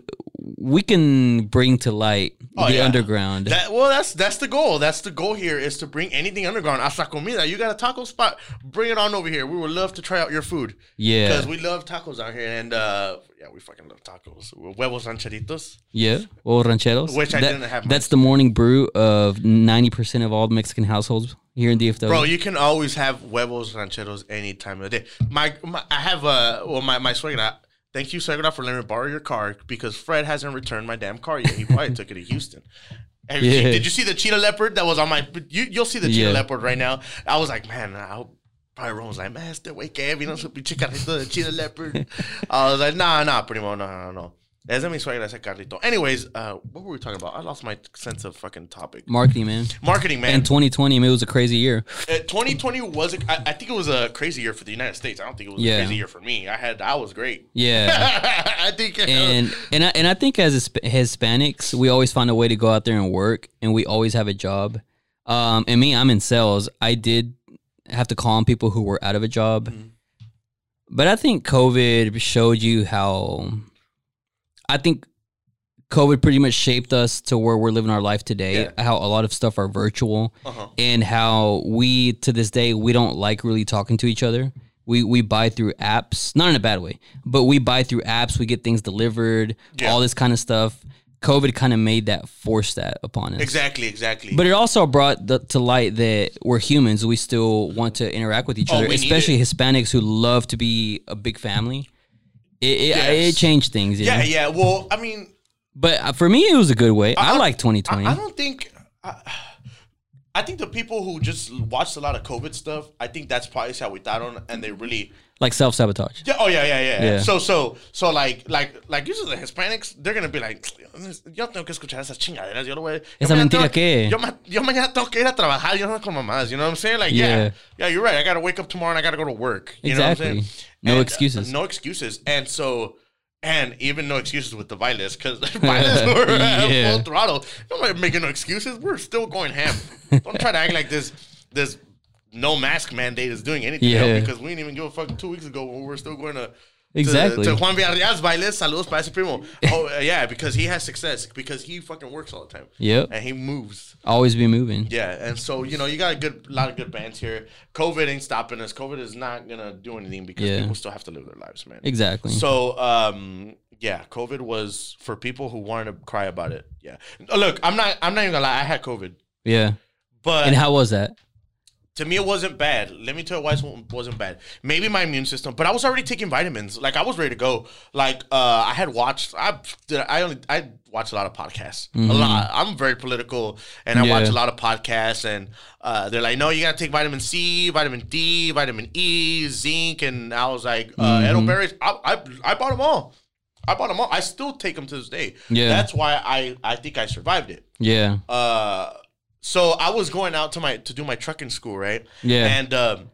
we can bring to light oh, the yeah. underground. That, well, that's that's the goal. That's the goal here is to bring anything underground. Hasta comida. You got a taco spot? Bring it on over here. We would love to try out your food. Yeah, because we love tacos out here, and uh, yeah, we fucking love tacos. Huevos rancheritos. Yeah, huevos rancheros. Which I that, didn't have. That's the morning brew of ninety percent of all Mexican households here in D F W. Bro, you can always have huevos rancheros any time of the day. My, my I have a well, my my suegra. Thank you, Segra, for letting me borrow your car because Fred hasn't returned my damn car yet. He probably took it to Houston. And yeah. Did you see the cheetah leopard that was on my you, – you'll see the cheetah yeah. leopard right now. I was like, man, I hope – probably Ron was like, man, este wey que vino su pinche carrito de cheetah leopard. I was like, nah, nah, primo, no, no, no. Esa mi suegra, ese carrito. Anyways, uh, what were we talking about? I lost my sense of fucking topic. Marketing, man. Marketing, man. And twenty twenty, I mean, it was a crazy year. Uh, twenty twenty was, a, I, I think it was a crazy year for the United States. I don't think it was yeah. a crazy year for me. I had, I was great. Yeah. I think. And uh, and I, and I think as Hispanics, we always find a way to go out there and work, and we always have a job. Um, and me, I'm in sales. I did have to call on people who were out of a job, mm-hmm. but I think COVID showed you how. I think COVID pretty much shaped us to where we're living our life today, yeah. how a lot of stuff are virtual uh-huh. and how we, to this day, we don't like really talking to each other. We we buy through apps, not in a bad way, but we buy through apps. We get things delivered, yeah. all this kind of stuff. COVID kind of made that, forced that upon us. Exactly, exactly. But it also brought the, to light that we're humans. We still want to interact with each oh, other, especially Hispanics who love to be a big family. It, it, yes. it changed things. You yeah, know? yeah. Well, I mean. But for me, it was a good way. I, I like twenty twenty. I, I don't think. I, I think the people who just watched a lot of COVID stuff, I think that's probably how we thought on, and they really. Like self-sabotage. Yeah. Oh, yeah, yeah, yeah. yeah. So, so, so like, like, like, usually the Hispanics, they're going to be like, yo tengo que escuchar esas chingaderas. Yo no voy. Esa mentira que. Yo, yo mañana tengo que ir a trabajar. Yo no con mamás. You know what I'm saying? Like, yeah. Yeah, yeah you're right. I got to wake up tomorrow and I got to go to work. You exactly. know what I'm saying? No and, excuses. Uh, no excuses. And so, and even no excuses with the violence, because violence were at yeah. full throttle. Nobody making no excuses. We're still going ham. Don't try to act like this, this. No mask mandate is doing anything yeah. else because we didn't even give a fuck two weeks ago when we were still going to exactly to, to Juan Villarreal's bailes. Saludos para ese primo. Oh uh, yeah, because he has success because he fucking works all the time. Yep, and he moves. Always be moving. Yeah, and so you know you got a good lot of good bands here. COVID ain't stopping us. COVID is not gonna do anything because yeah. people still have to live their lives, man. Exactly. So um, yeah, COVID was for people who wanted to cry about it. Yeah, look, I'm not. I'm not even gonna lie. I had COVID. Yeah, but and how was that? To me, it wasn't bad. Let me tell you why it wasn't bad. Maybe my immune system, but I was already taking vitamins. Like I was ready to go. Like uh, I had watched. I I only I watched a lot of podcasts. Mm-hmm. A lot. I'm very political, and I yeah. watch a lot of podcasts. And uh, they're like, no, you gotta take vitamin C, vitamin D, vitamin E, zinc. And I was like, uh, mm-hmm. edelberries. I, I I bought them all. I bought them all. I still take them to this day. Yeah. That's why I I think I survived it. Yeah. Uh. So I was going out to my to do my trucking school, right? Yeah. And um,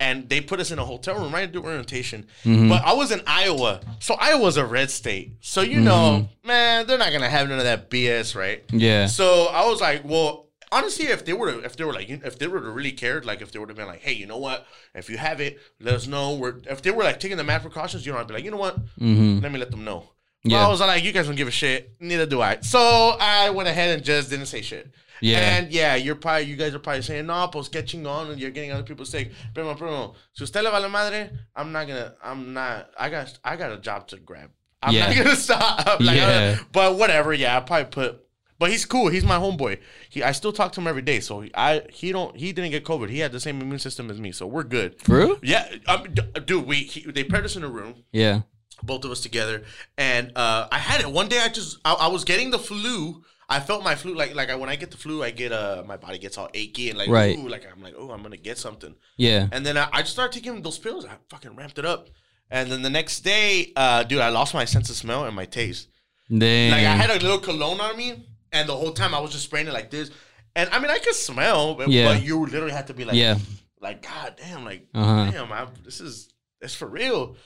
and they put us in a hotel room right to do orientation. Mm-hmm. But I was in Iowa, so Iowa's a red state. So you mm-hmm. know, man, they're not gonna have none of that B S, right? Yeah. So I was like, well, honestly, if they were to, if they were like if they were to really cared, like if they would have been like, hey, you know what? If you have it, let us know. We're if they were like taking the mad precautions, you know, I'd be like, you know what? Mm-hmm. Let me let them know. Yeah. I was like, you guys don't give a shit. Neither do I. So I went ahead and just didn't say shit. Yeah. And yeah, you're probably you guys are probably saying, no, pues catching on and you're getting other people's sake. Primo, primo, si usted le vale madre, I'm not gonna I'm not I got I got a job to grab. I'm yeah. not gonna stop. Like, yeah. I, but whatever, yeah, I probably put but he's cool, he's my homeboy. He I still talk to him every day. So I he don't he didn't get COVID. He had the same immune system as me, so we're good. For real? Yeah. Um, dude, we he, they paired us in a room. Yeah. Both of us together. And uh, I had it. One day I just, I, I was getting the flu. I felt my flu, like, like I, when I get the flu, I get, uh, my body gets all achy and like, right. ooh, like I'm like, oh, I'm going to get something. Yeah. And then I, I just started taking those pills. I fucking ramped it up. And then the next day, uh, dude, I lost my sense of smell and my taste. Dang. Like I had a little cologne on me and the whole time I was just spraying it like this. And I mean, I could smell, yeah. but you literally had to be like, yeah. like, God damn, like, uh-huh. damn, I, this is, it's for real.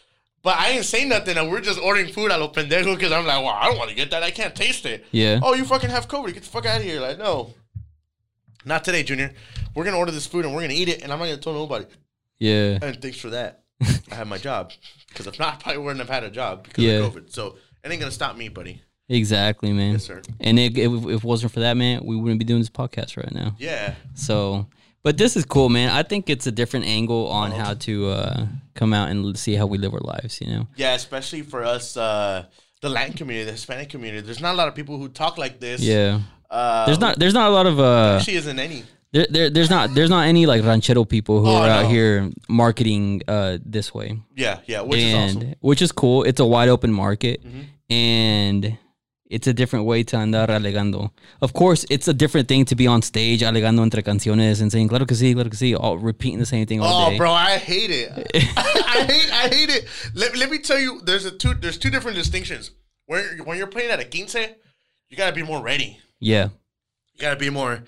But I ain't say nothing, and we're just ordering food a lo pendejo because I'm like, well, I don't want to get that. I can't taste it. Yeah. Oh, you fucking have COVID. Get the fuck out of here. Like, no. Not today, Junior. We're going to order this food, and we're going to eat it, and I'm not going to tell nobody. Yeah. And thanks for that. I have my job. Because if not, I probably wouldn't have had a job because yeah. of COVID. So it ain't going to stop me, buddy. Exactly, man. Yes, sir. And it, it, if it wasn't for that, man, we wouldn't be doing this podcast right now. Yeah. So... But this is cool, man. I think it's a different angle on how to uh, come out and see how we live our lives, you know? Yeah, especially for us, uh, the Latin community, the Hispanic community. There's not a lot of people who talk like this. Yeah. Uh, there's not There's not a lot of... Uh, actually isn't any. There, there, there's not There's not any, like, ranchero people who oh, are no. out here marketing uh, this way. Yeah, yeah, which and, is awesome. Which is cool. It's a wide-open market, mm-hmm. and... It's a different way to andar alegando. Of course, it's a different thing to be on stage alegando entre canciones and saying, claro que sí, claro que sí, all repeating the same thing all oh, day. Oh, bro, I hate it. I hate I hate it. Let, let me tell you, there's a two There's two different distinctions. When, when you're playing at a quince, you got to be more ready. Yeah. You got to be more,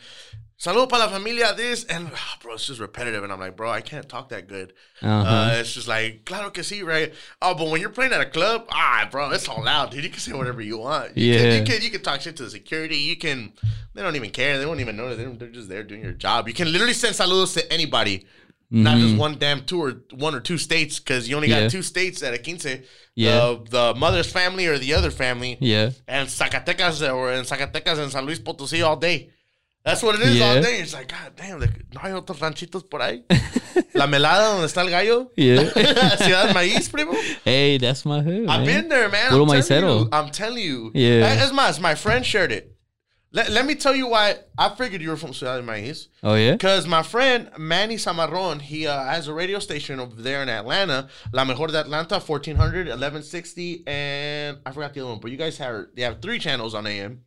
salud para la familia, this, and, oh, bro, it's just repetitive. And I'm like, bro, I can't talk that good. Uh-huh. Uh, it's just like, claro que sí, right? Oh, but when you're playing at a club, ah, bro, it's all loud, dude. You can say whatever you want. You yeah. Can, you, can, you can talk shit to the security. You can, they don't even care. They won't even notice. They they're just there doing your job. You can literally send saludos to anybody, mm-hmm. not just one damn two or one or two states, because you only got yeah. two states at a quince. Yeah. The, the mother's family or the other family. Yeah. And Zacatecas or in Zacatecas and San Luis Potosí all day. That's what it is yeah. all day. It's like, God damn, like, no hay otros ranchitos por ahí. La Melada, donde está el gallo. Yeah. Ciudad del Maíz, primo. Hey, that's my hood. I've man. been there, man. Puro I'm telling you, I'm telling you. Yeah. Es más, my friend shared it. Let, let me tell you why I figured you were from Ciudad del Maíz. Oh, yeah? Because my friend, Manny Zamarron, he uh, has a radio station over there in Atlanta, La Mejor de Atlanta, fourteen hundred, eleven sixty, and I forgot the other one, but you guys have, they have three channels on A M.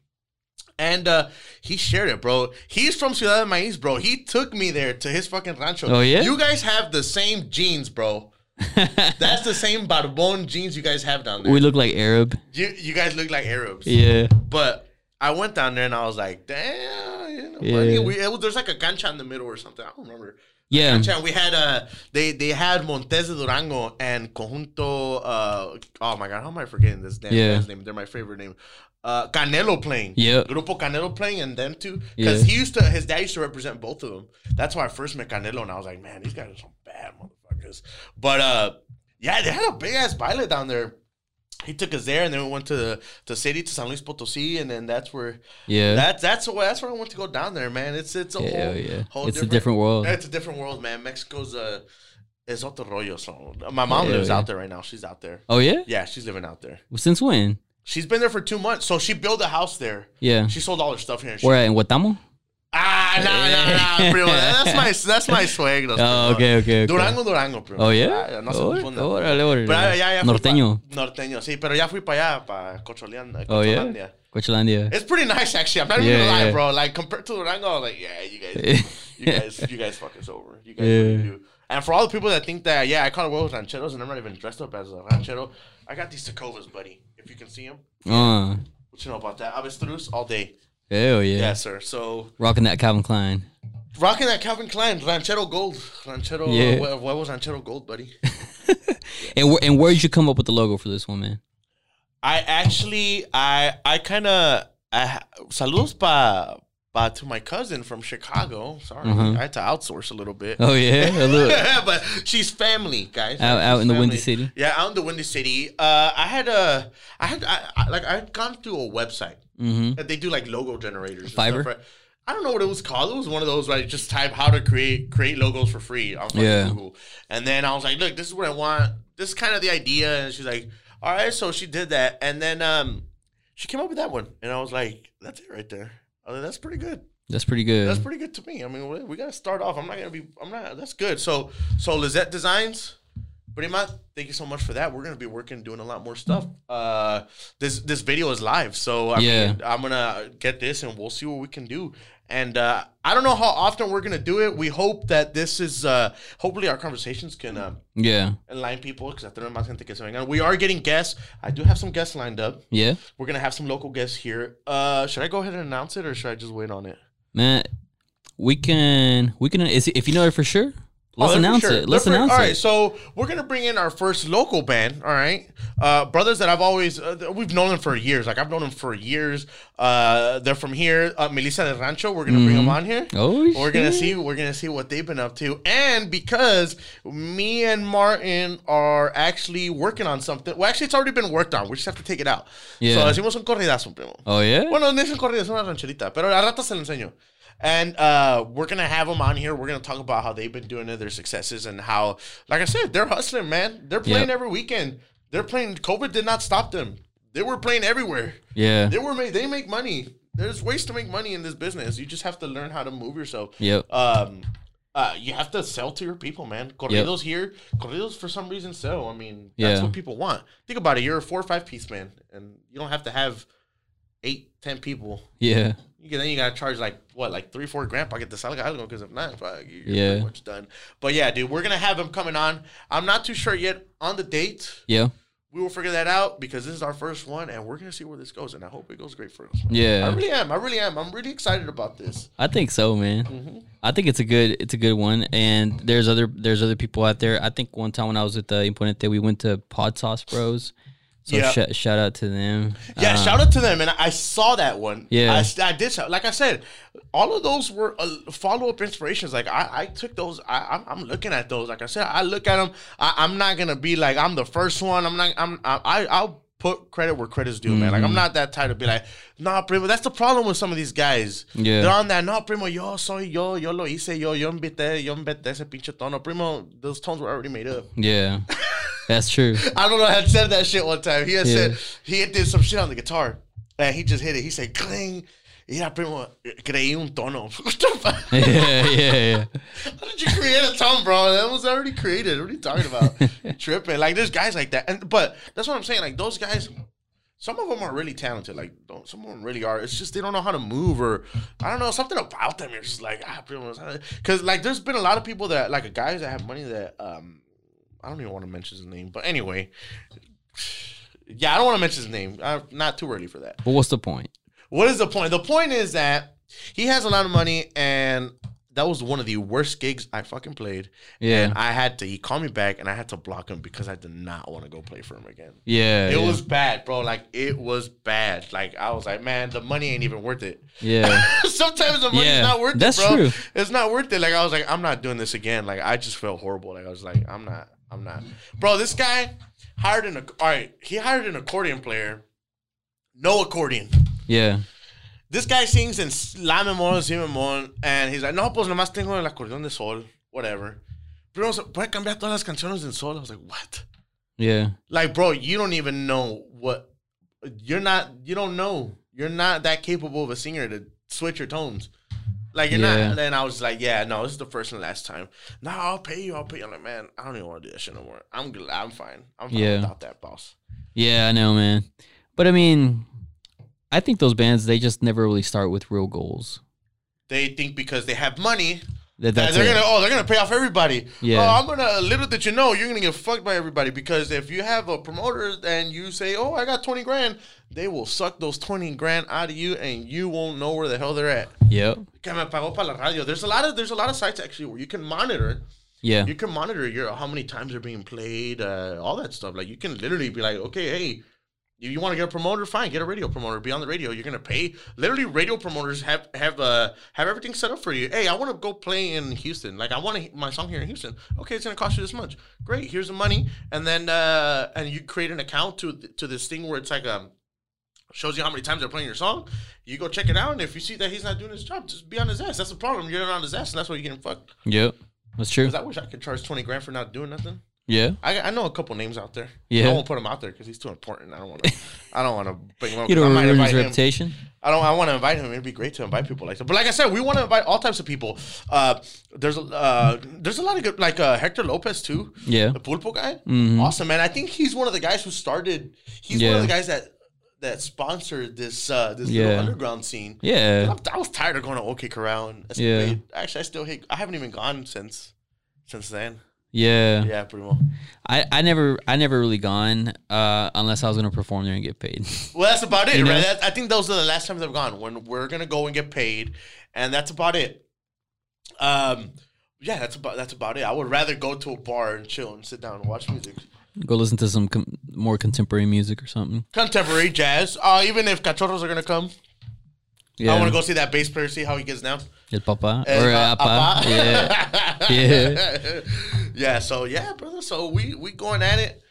And uh, he shared it, bro. He's from Ciudad del Maíz, bro. He took me there to his fucking rancho. Oh, yeah? You guys have the same jeans, bro. That's the same Barbón jeans you guys have down there. We look like Arab. You, you guys look like Arabs. Yeah. But I went down there, and I was like, damn. You know, yeah. we, it, there's like a cancha in the middle or something. I don't remember. Yeah. Cancha. We had, uh, they, they had Montes de Durango and Conjunto. Uh, oh, my God. How am I forgetting this damn yeah. guy's name? They're my favorite name. Uh, Canelo playing. Yeah. Grupo Canelo playing and them two. Because yeah. he used to, his dad used to represent both of them. That's why I first met Canelo and I was like, man, these guys are some bad motherfuckers. But uh, yeah, they had a big ass baile down there. He took us there and then we went to the, the city, to San Luis Potosí. And then that's where, yeah, that's that's where, that's where I want to go down there, man. It's it's a yeah, whole, yeah. whole it's different, a different world. It's a different world, man. Mexico's uh, es otro rollo. So my mom yeah, lives yeah. out there right now. She's out there. Oh, yeah? Yeah, she's living out there. Well, since when? She's been there for two months, so she built a house there. Yeah, she sold all her stuff here. Where in Guatamo? Ah, no, no, no, primo. That's my that's my suegro. Oh, okay, okay, okay. Durango, Durango, primo. Oh yeah. No se confunda. Órale, órale. Pero ya, ya. Norteño. Norteño, sí. Pero ya fui para allá, para Cocholandia. Oh yeah. Cocholandia. It's pretty nice, actually. I'm not even gonna lie, bro. Like compared to Durango, I'm like, yeah, you guys, you guys, you guys, fuck us over. You guys really do. And for all the people that think that, yeah, I call it world rancheros, and I'm not even dressed up as a ranchero. I got these Tecovas, buddy. If you can see them. Uh, what you know about that? Avestruz all day. Hell yeah. Yeah, sir. So rocking that Calvin Klein. Rocking that Calvin Klein. Ranchero gold. Ranchero. Yeah. Uh, what was Ranchero gold, buddy? yeah. And wh and where did you come up with the logo for this one, man? I actually, I I kind of, saludos pa. Uh, to my cousin from Chicago. Sorry, mm-hmm. I had to outsource a little bit. Oh, yeah? A little. But she's family, guys. Out, out in family. the Windy City? Yeah, out in the Windy City. Uh, I had a... I had, I, I, like, I had gone through a website mm-hmm. that they do, like, logo generators. Fiverr? Right? I don't know what it was called. It was one of those where I just type how to create create logos for free on yeah. Google. And then I was like, look, this is what I want. This is kind of the idea. And she's like, all right, so she did that. And then um, she came up with that one. And I was like, that's it right there. I mean, that's pretty good. That's pretty good. That's pretty good to me. I mean, we, we got to start off. I'm not going to be, I'm not, that's good. So, so Lizette Designs, Prima, thank you so much for that. We're going to be working, doing a lot more stuff. Uh, this, this video is live. So, I yeah. mean, I'm going to get this and we'll see what we can do. And uh, I don't know how often we're going to do it. We hope that this is, uh, hopefully our conversations can uh, yeah. align people. We are getting guests. I do have some guests lined up. Yeah. We're going to have some local guests here. Uh, should I go ahead and announce it or should I just wait on it? Man, we can, we can, is it, if you know it for sure, Let's oh, announce sure. it. Let's Different. announce it. All right, it. so we're going to bring in our first local band, all right? Uh, brothers that I've always, uh, we've known them for years. Like, I've known them for years. Uh, they're from here, uh, Melissa del Rancho. We're going to mm. bring them on here. Oh, we're shit. We're going to see, we're going to see what they've been up to. And because me and Martin are actually working on something. Well, actually, it's already been worked on. We just have to take it out. Yeah. So, hacemos un corridazo, primo. Oh, yeah? Bueno, no es un corridazo, es una rancherita. Pero al rato se lo enseño. And uh, we're going to have them on here. We're going to talk about how they've been doing it, their successes, and how, like I said, they're hustling, man. They're playing yep. every weekend. They're playing. COVID did not stop them. They were playing everywhere. Yeah. They were. Made, they make money. There's ways to make money in this business. You just have to learn how to move yourself. Yep. Um, uh, you have to sell to your people, man. Corridos yep. here. Corridos, for some reason, sell. I mean, that's yeah. what people want. Think about it. You're a four or five-piece man, and you don't have to have eight, ten people. Yeah. You can, then you gotta charge like what, like three, four grand pocket to sell algo, because if not, fuck, you're yeah. pretty much done. But yeah, dude, we're gonna have them coming on. I'm not too sure yet on the date. Yeah, we will figure that out because this is our first one, and we're gonna see where this goes. And I hope it goes great for us. Yeah, I really am. I really am. I'm really excited about this. I think so, man. Mm-hmm. I think it's a good, it's a good one. And there's other, there's other people out there. I think one time when I was with the Imponente, we went to Pod Sauce Bros. So yeah. sh shout out to them. Yeah, um, shout out to them. And I saw that one. Yeah. I, I did. Like I said, all of those were uh, follow-up inspirations. Like, I, I took those. I, I'm, I'm looking at those. Like I said, I look at them. I, I'm not going to be like, I'm the first one. I'm not. I'm, I, I'll put credit where credit's due, mm-hmm. man. Like, I'm not that tired of being like, nah, primo. That's the problem with some of these guys. Yeah. They're on that, nah, primo, yo soy yo. Yo lo hice yo. Yo invité. Yo invité ese pinche tono. Primo, those tones were already made up. Yeah. That's true. I don't know. I had said that shit one time. He had yeah. said he had did some shit on the guitar, and he just hit it. He said, "Cling, yeah, primo, creí un tono." Yeah, yeah, yeah. How did you create a tone, bro? That was already created. What are you talking about? Tripping. Like, there's guys like that, and but that's what I'm saying. Like, those guys, some of them are really talented. Like, don't, some of them really are. It's just they don't know how to move, or I don't know, something about them. You're just like, ah, primo, because like there's been a lot of people that like guys that have money that um. I don't even want to mention his name, but anyway, yeah, I don't want to mention his name. I'm not too early for that. But what's the point? What is the point? The point is that he has a lot of money, and that was one of the worst gigs I fucking played. Yeah, and I had to. He called me back, and I had to block him because I did not want to go play for him again. Yeah, it yeah. was bad, bro. Like, it was bad. Like, I was like, man, the money ain't even worth it. Yeah, sometimes the money's yeah. not worth That's it, bro. True. It's not worth it. Like, I was like, I'm not doing this again. Like, I just felt horrible. Like, I was like, I'm not. I'm not. Bro, this guy hired an, all right, he hired an accordion player. No accordion. Yeah. This guy sings in La Memor, Si Memor, and he's like, no, pues nomás tengo el acordeón de sol, whatever. Pero puede cambiar todas las canciones en sol. I was like, what? Yeah. Like, bro, you don't even know what, you're not, you don't know. You're not that capable of a singer to switch your tones. Like, you're yeah. not. And then I was like, yeah, no, this is the first and last time. No, I'll pay you. I'll pay you. I'm like, man, I don't even want to do that shit no more. I'm glad. I'm fine. I'm fine yeah. without that, boss. Yeah, I know, man. But, I mean, I think those bands, they just never really start with real goals. They think because they have money. That that's they're gonna, oh, they're going to pay off everybody. Yeah. Oh, I'm going to, little did you know, you're going to get fucked by everybody, because if you have a promoter and you say, oh, I got twenty grand, they will suck those twenty grand out of you, and you won't know where the hell they're at. Yep. Que me pagó para la radio. There's a lot of, there's a lot of sites actually where you can monitor. Yeah. You can monitor your, how many times they're being played, uh, all that stuff. Like, you can literally be like, okay, hey, if you want to get a promoter, fine. Get a radio promoter. Be on the radio. You're going to pay. Literally, radio promoters have have uh, have everything set up for you. Hey, I want to go play in Houston. Like, I want my song here in Houston. Okay, it's going to cost you this much. Great. Here's the money. And then uh, and you create an account to to this thing where it's like um shows you how many times they're playing your song. You go check it out. And if you see that he's not doing his job, just be on his ass. That's the problem. You're not on his ass, and that's why you're getting fucked. Yep, that's true. Because I wish I could charge twenty grand for not doing nothing. Yeah, I, I know a couple names out there. Yeah, I won't put him out there because he's too important. I don't want to. I don't want to bring him up. You don't ruin his reputation. Him. I don't. I want to invite him. It'd be great to invite people like that. But like I said, we want to invite all types of people. Uh, there's a uh, there's a lot of good, like uh, Hector Lopez too. Yeah, the Pulpo guy. Mm-hmm. Awesome, man. I think he's one of the guys who started. He's yeah. one of the guys that that sponsored this uh, this yeah. little underground scene. Yeah, I'm, I was tired of going to OK Corral. And yeah, played. Actually, I still hate. I haven't even gone since since then. Yeah. Yeah, pretty well. I, I never I never really gone uh, unless I was going to perform there and get paid. Well, that's about it, you right? That's, I think those are the last times I've gone, when we're going to go and get paid, and that's about it. Um, Yeah, that's about that's about it. I would rather go to a bar and chill and sit down and watch music. Go listen to some com more contemporary music or something. Contemporary jazz. Uh, even if Cachorros are gonna come, yeah. I want to go see that bass player. See how he gets now. El papa El or uh, apa. apa. Yeah, yeah, yeah. So yeah, brother. So we we going at it.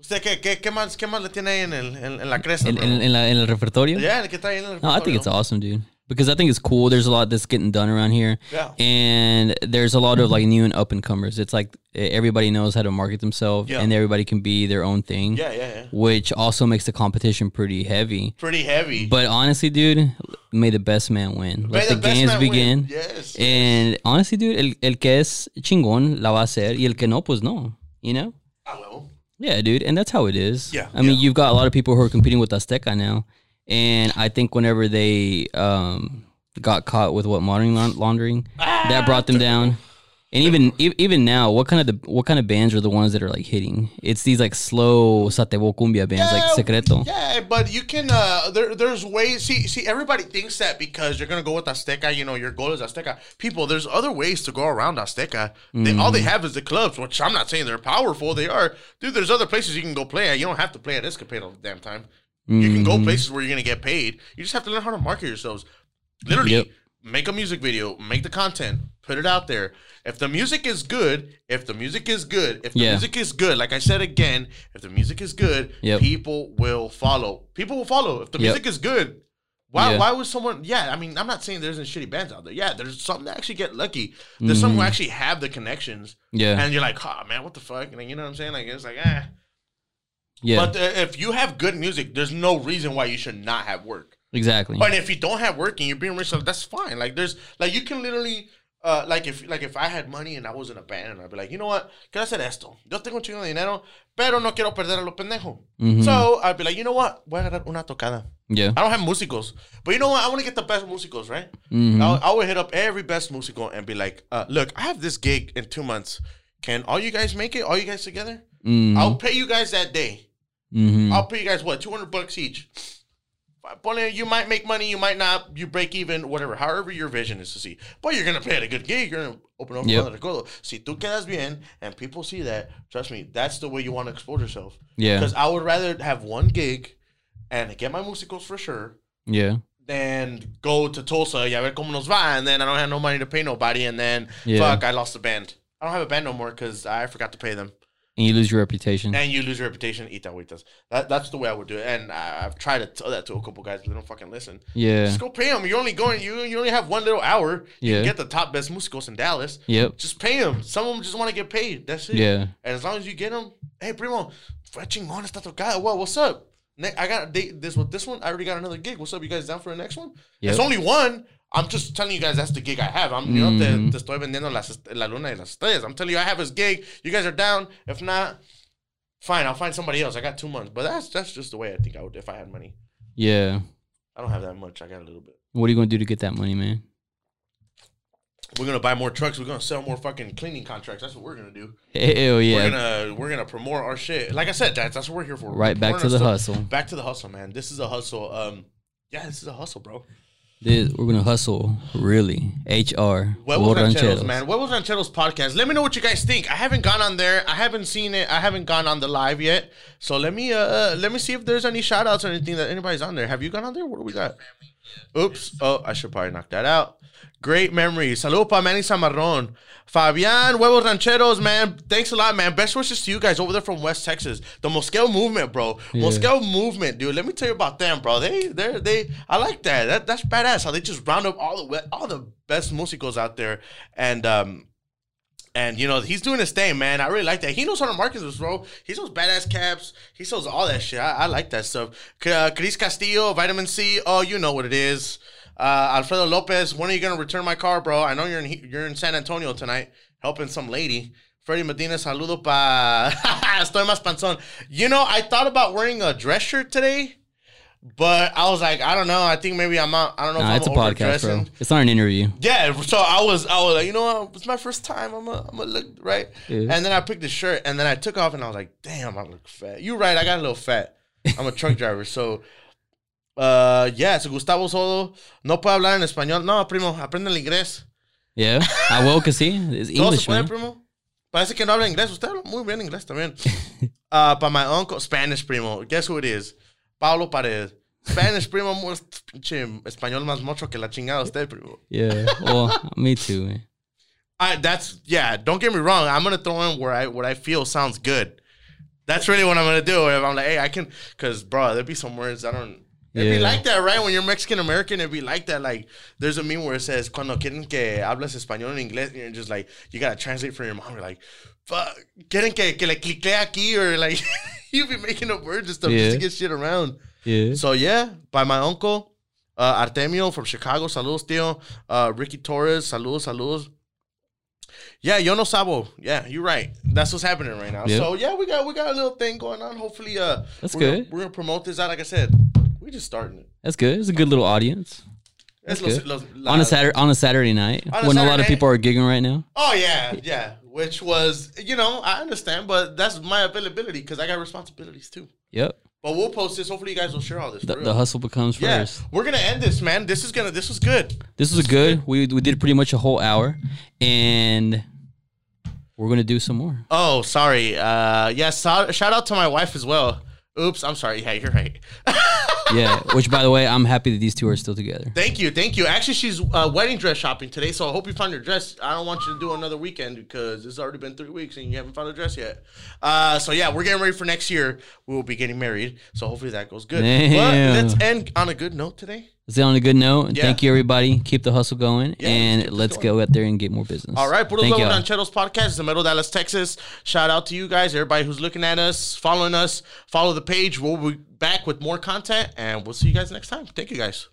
¿Usted qué, qué, qué, más, qué más le tiene ahí en, el, en, en la cresta? ¿En, en, en, la, en el repertorio? Yeah, ¿qué trae en el repertorio? No, I think it's awesome, dude. Because I think it's cool. There's a lot that's getting done around here. Yeah. And there's a lot of like new and up-and-comers. It's like everybody knows how to market themselves. Yeah. And everybody can be their own thing. Yeah, yeah, yeah. Which also makes the competition pretty heavy. Pretty heavy. But honestly, dude, may the best man win. Let the, the games begin. Win. Yes. And honestly, dude, el, el que es chingón la va a hacer. Y el que no, pues no. You know? I will. Yeah, dude, and that's how it is. Yeah, I mean, yeah. You've got a lot of people who are competing with Azteca now, and I think whenever they um, got caught with what money laundering, ah, that brought them down. And even e even now, what kind of the what kind of bands are the ones that are like hitting? It's these like slow Satebo cumbia bands, yeah, like Secreto. Yeah, but you can uh, there there's ways. See, see, everybody thinks that because you're gonna go with Azteca, you know, your goal is Azteca. People, there's other ways to go around Azteca. They, mm. All they have is the clubs, which I'm not saying they're powerful. They are, dude. There's other places you can go play at. You don't have to play at Escapade all the damn time. Mm. You can go places where you're gonna get paid. You just have to learn how to market yourselves. Literally, yep. Make a music video, make the content. Put it out there. If the music is good, if the music is good, if the yeah. music is good, like I said again, if the music is good, yep. people will follow. People will follow. If the yep. music is good, why yeah. why would someone... Yeah, I mean, I'm not saying there isn't shitty bands out there. Yeah, there's some that actually get lucky. There's mm. some who actually have the connections. Yeah. And you're like, oh, man, what the fuck? And then, you know what I'm saying? Like, it's like, ah. Yeah. But uh, if you have good music, there's no reason why you should not have work. Exactly. But if you don't have work and you're being rich, that's fine. Like, there's... Like, you can literally... Uh, like if like if I had money and I was in a band, I'd be like, you know what? Quiero hacer esto. Yo tengo un chingo de dinero, pero no quiero perder a los pendejos. Mm-hmm. So I'd be like, you know what? Voy a agarrar una tocada. Yeah. I don't have músicos, but you know what? I want to get the best músicos, right? Mm-hmm. I, I would hit up every best músico and be like, uh, look, I have this gig in two months. Can all you guys make it? All you guys together? Mm-hmm. I'll pay you guys that day. Mm-hmm. I'll pay you guys what? Two hundred bucks each. You might make money, you might not, you break even, whatever, however your vision is to see. But you're going to play at a good gig, you're going to open up another goal. Si tú quedas bien and people see that, trust me, that's the way you want to expose yourself. Yeah. Because I would rather have one gig and get my musicals for sure. Yeah. Than go to Tulsa, ya ver cómo nos va, and then I don't have no money to pay nobody, and then, yeah. fuck, I lost the band. I don't have a band no more because I forgot to pay them. And you lose your reputation. And you lose your reputation. Itahuitas. That, that's the way I would do it. And I, I've tried to tell that to a couple guys, but they don't fucking listen. Yeah. Just go pay them. You're only going, you, you only have one little hour. You yeah. can get the top best musicos in Dallas. Yep. Just pay them. Some of them just want to get paid. That's it. Yeah. And as long as you get them, hey, primo, fetching on esta tocada. Well, what's up? I got they, this one. This one, I already got another gig. What's up? You guys down for the next one? Yep. It's only one. I'm just telling you guys that's the gig I have. I'm, you know, te, te estoy vendiendo las, la luna y las estrellas. I'm telling you I have this gig. You guys are down. If not, fine. I'll find somebody else. I got two months. But that's that's just the way I think I would if I had money. Yeah. I don't have that much. I got a little bit. What are you going to do to get that money, man? We're going to buy more trucks. We're going to sell more fucking cleaning contracts. That's what we're going to do. Hell yeah. We're going we're gonna to promote our shit. Like I said, that's, that's what we're here for. Right, back to the hustle. Back to the hustle, man. This is a hustle. Um, Yeah, this is a hustle, bro. This, we're going to hustle, really. H R. Huevos Rancheros, man. Huevos Rancheros podcast. Let me know what you guys think. I haven't gone on there. I haven't seen it. I haven't gone on the live yet. So let me uh, let me see if there's any shout-outs or anything that anybody's on there. Have you gone on there? What do we got? Oops. Oh, I should probably knock that out. Great memory. Salud pa Manny Samarron. Fabian, Huevos Rancheros, man. Thanks a lot, man. Best wishes to you guys over there from West Texas. The Mosquel movement, bro. Yeah. Mosquel movement, dude. Let me tell you about them, bro. They, they, they. I like that. that. That's badass. How they just round up all the all the best musicos out there, and um, and you know he's doing his thing, man. I really like that. He knows how to market this, bro. He sells badass caps. He sells all that shit. I, I like that stuff. Uh, Chris Castillo, Vitamin C. Oh, you know what it is. Uh, Alfredo Lopez, when are you gonna return my car, bro? I know you're in you're in San Antonio tonight, helping some lady. Freddie Medina, saludo pa. Estoy más panzón. You know, I thought about wearing a dress shirt today, but I was like, I don't know. I think maybe I'm out. I don't know. Nah, if I'm it's a podcast, bro. It's not an interview. Yeah. So I was, I was like, you know what? It's my first time. I'm gonna, I'm gonna look right. Yeah. And then I picked the shirt, and then I took off, and I was like, damn, I look fat. You're right. I got a little fat. I'm a truck driver, so. Uh, yes, Gustavo Sodo. No puede hablar en español. No, primo, aprende el inglés. Yeah, a huevo que sí. Es English, man. Primo. Parece que no habla inglés. Usted habla muy bien inglés también. Uh, para my uncle, Spanish primo. Guess who it is? Pablo Paredes. Spanish primo, pinche español más mocho que la chingada usted, primo. Yeah, well, me too, man. I, that's, yeah, don't get me wrong. I'm going to throw in where I, what I feel sounds good. That's really what I'm going to do. If I'm like, hey, I can, because, bro, there'd be some words I don't, it'd yeah. be like that, right? When you're Mexican-American, it'd be like that. Like, there's a meme where it says, cuando quieren que hablas español en inglés, and you're just like, you got to translate for your mom. You're like, fuck, quieren que, que le clique aquí, or like, you'd be making up words and stuff yeah. just to get shit around. Yeah. So, yeah, by my uncle, uh, Artemio from Chicago, saludos, tío. Uh, Ricky Torres, saludos, saludos. Yeah, yo no sabo. Yeah, you're right. That's what's happening right now. Yep. So, yeah, we got we got a little thing going on. Hopefully, uh, that's we're good. Gonna, we're going to promote this out. Like I said, we're just starting it. That's good. It's a good little audience. That's good. Los, los, on, a Saturday, on a Saturday night a when Saturday a lot of people night. Are gigging right now. Oh, yeah, yeah. Which was, you know, I understand, but that's my availability because I got responsibilities too. Yep. But we'll post this. Hopefully, you guys will share all this. The, the hustle becomes yeah. first. We're gonna end this, man. This is gonna. This was good. This was good. We we did pretty much a whole hour, and we're gonna do some more. Oh, sorry. Uh, yeah. So, shout out to my wife as well. Oops, I'm sorry. Yeah, you're right. Yeah. Which, by the way, I'm happy that these two are still together. Thank you, thank you. Actually, she's uh, wedding dress shopping today, so I hope you found your dress. I don't want you to do another weekend because it's already been three weeks and you haven't found a dress yet. Uh, so yeah, we're getting ready for next year. We will be getting married, so hopefully that goes good. Damn. But let's end on a good note today. Let's end on a good note. Yeah. Thank you, everybody. Keep the hustle going, yeah, and let's going. go out there and get more business. All right, Puros Lobos Rancheros podcast is in Metal Dallas, Texas. Shout out to you guys, everybody who's looking at us, following us, follow the page. We'll be back with more content, and we'll see you guys next time. Thank you, guys.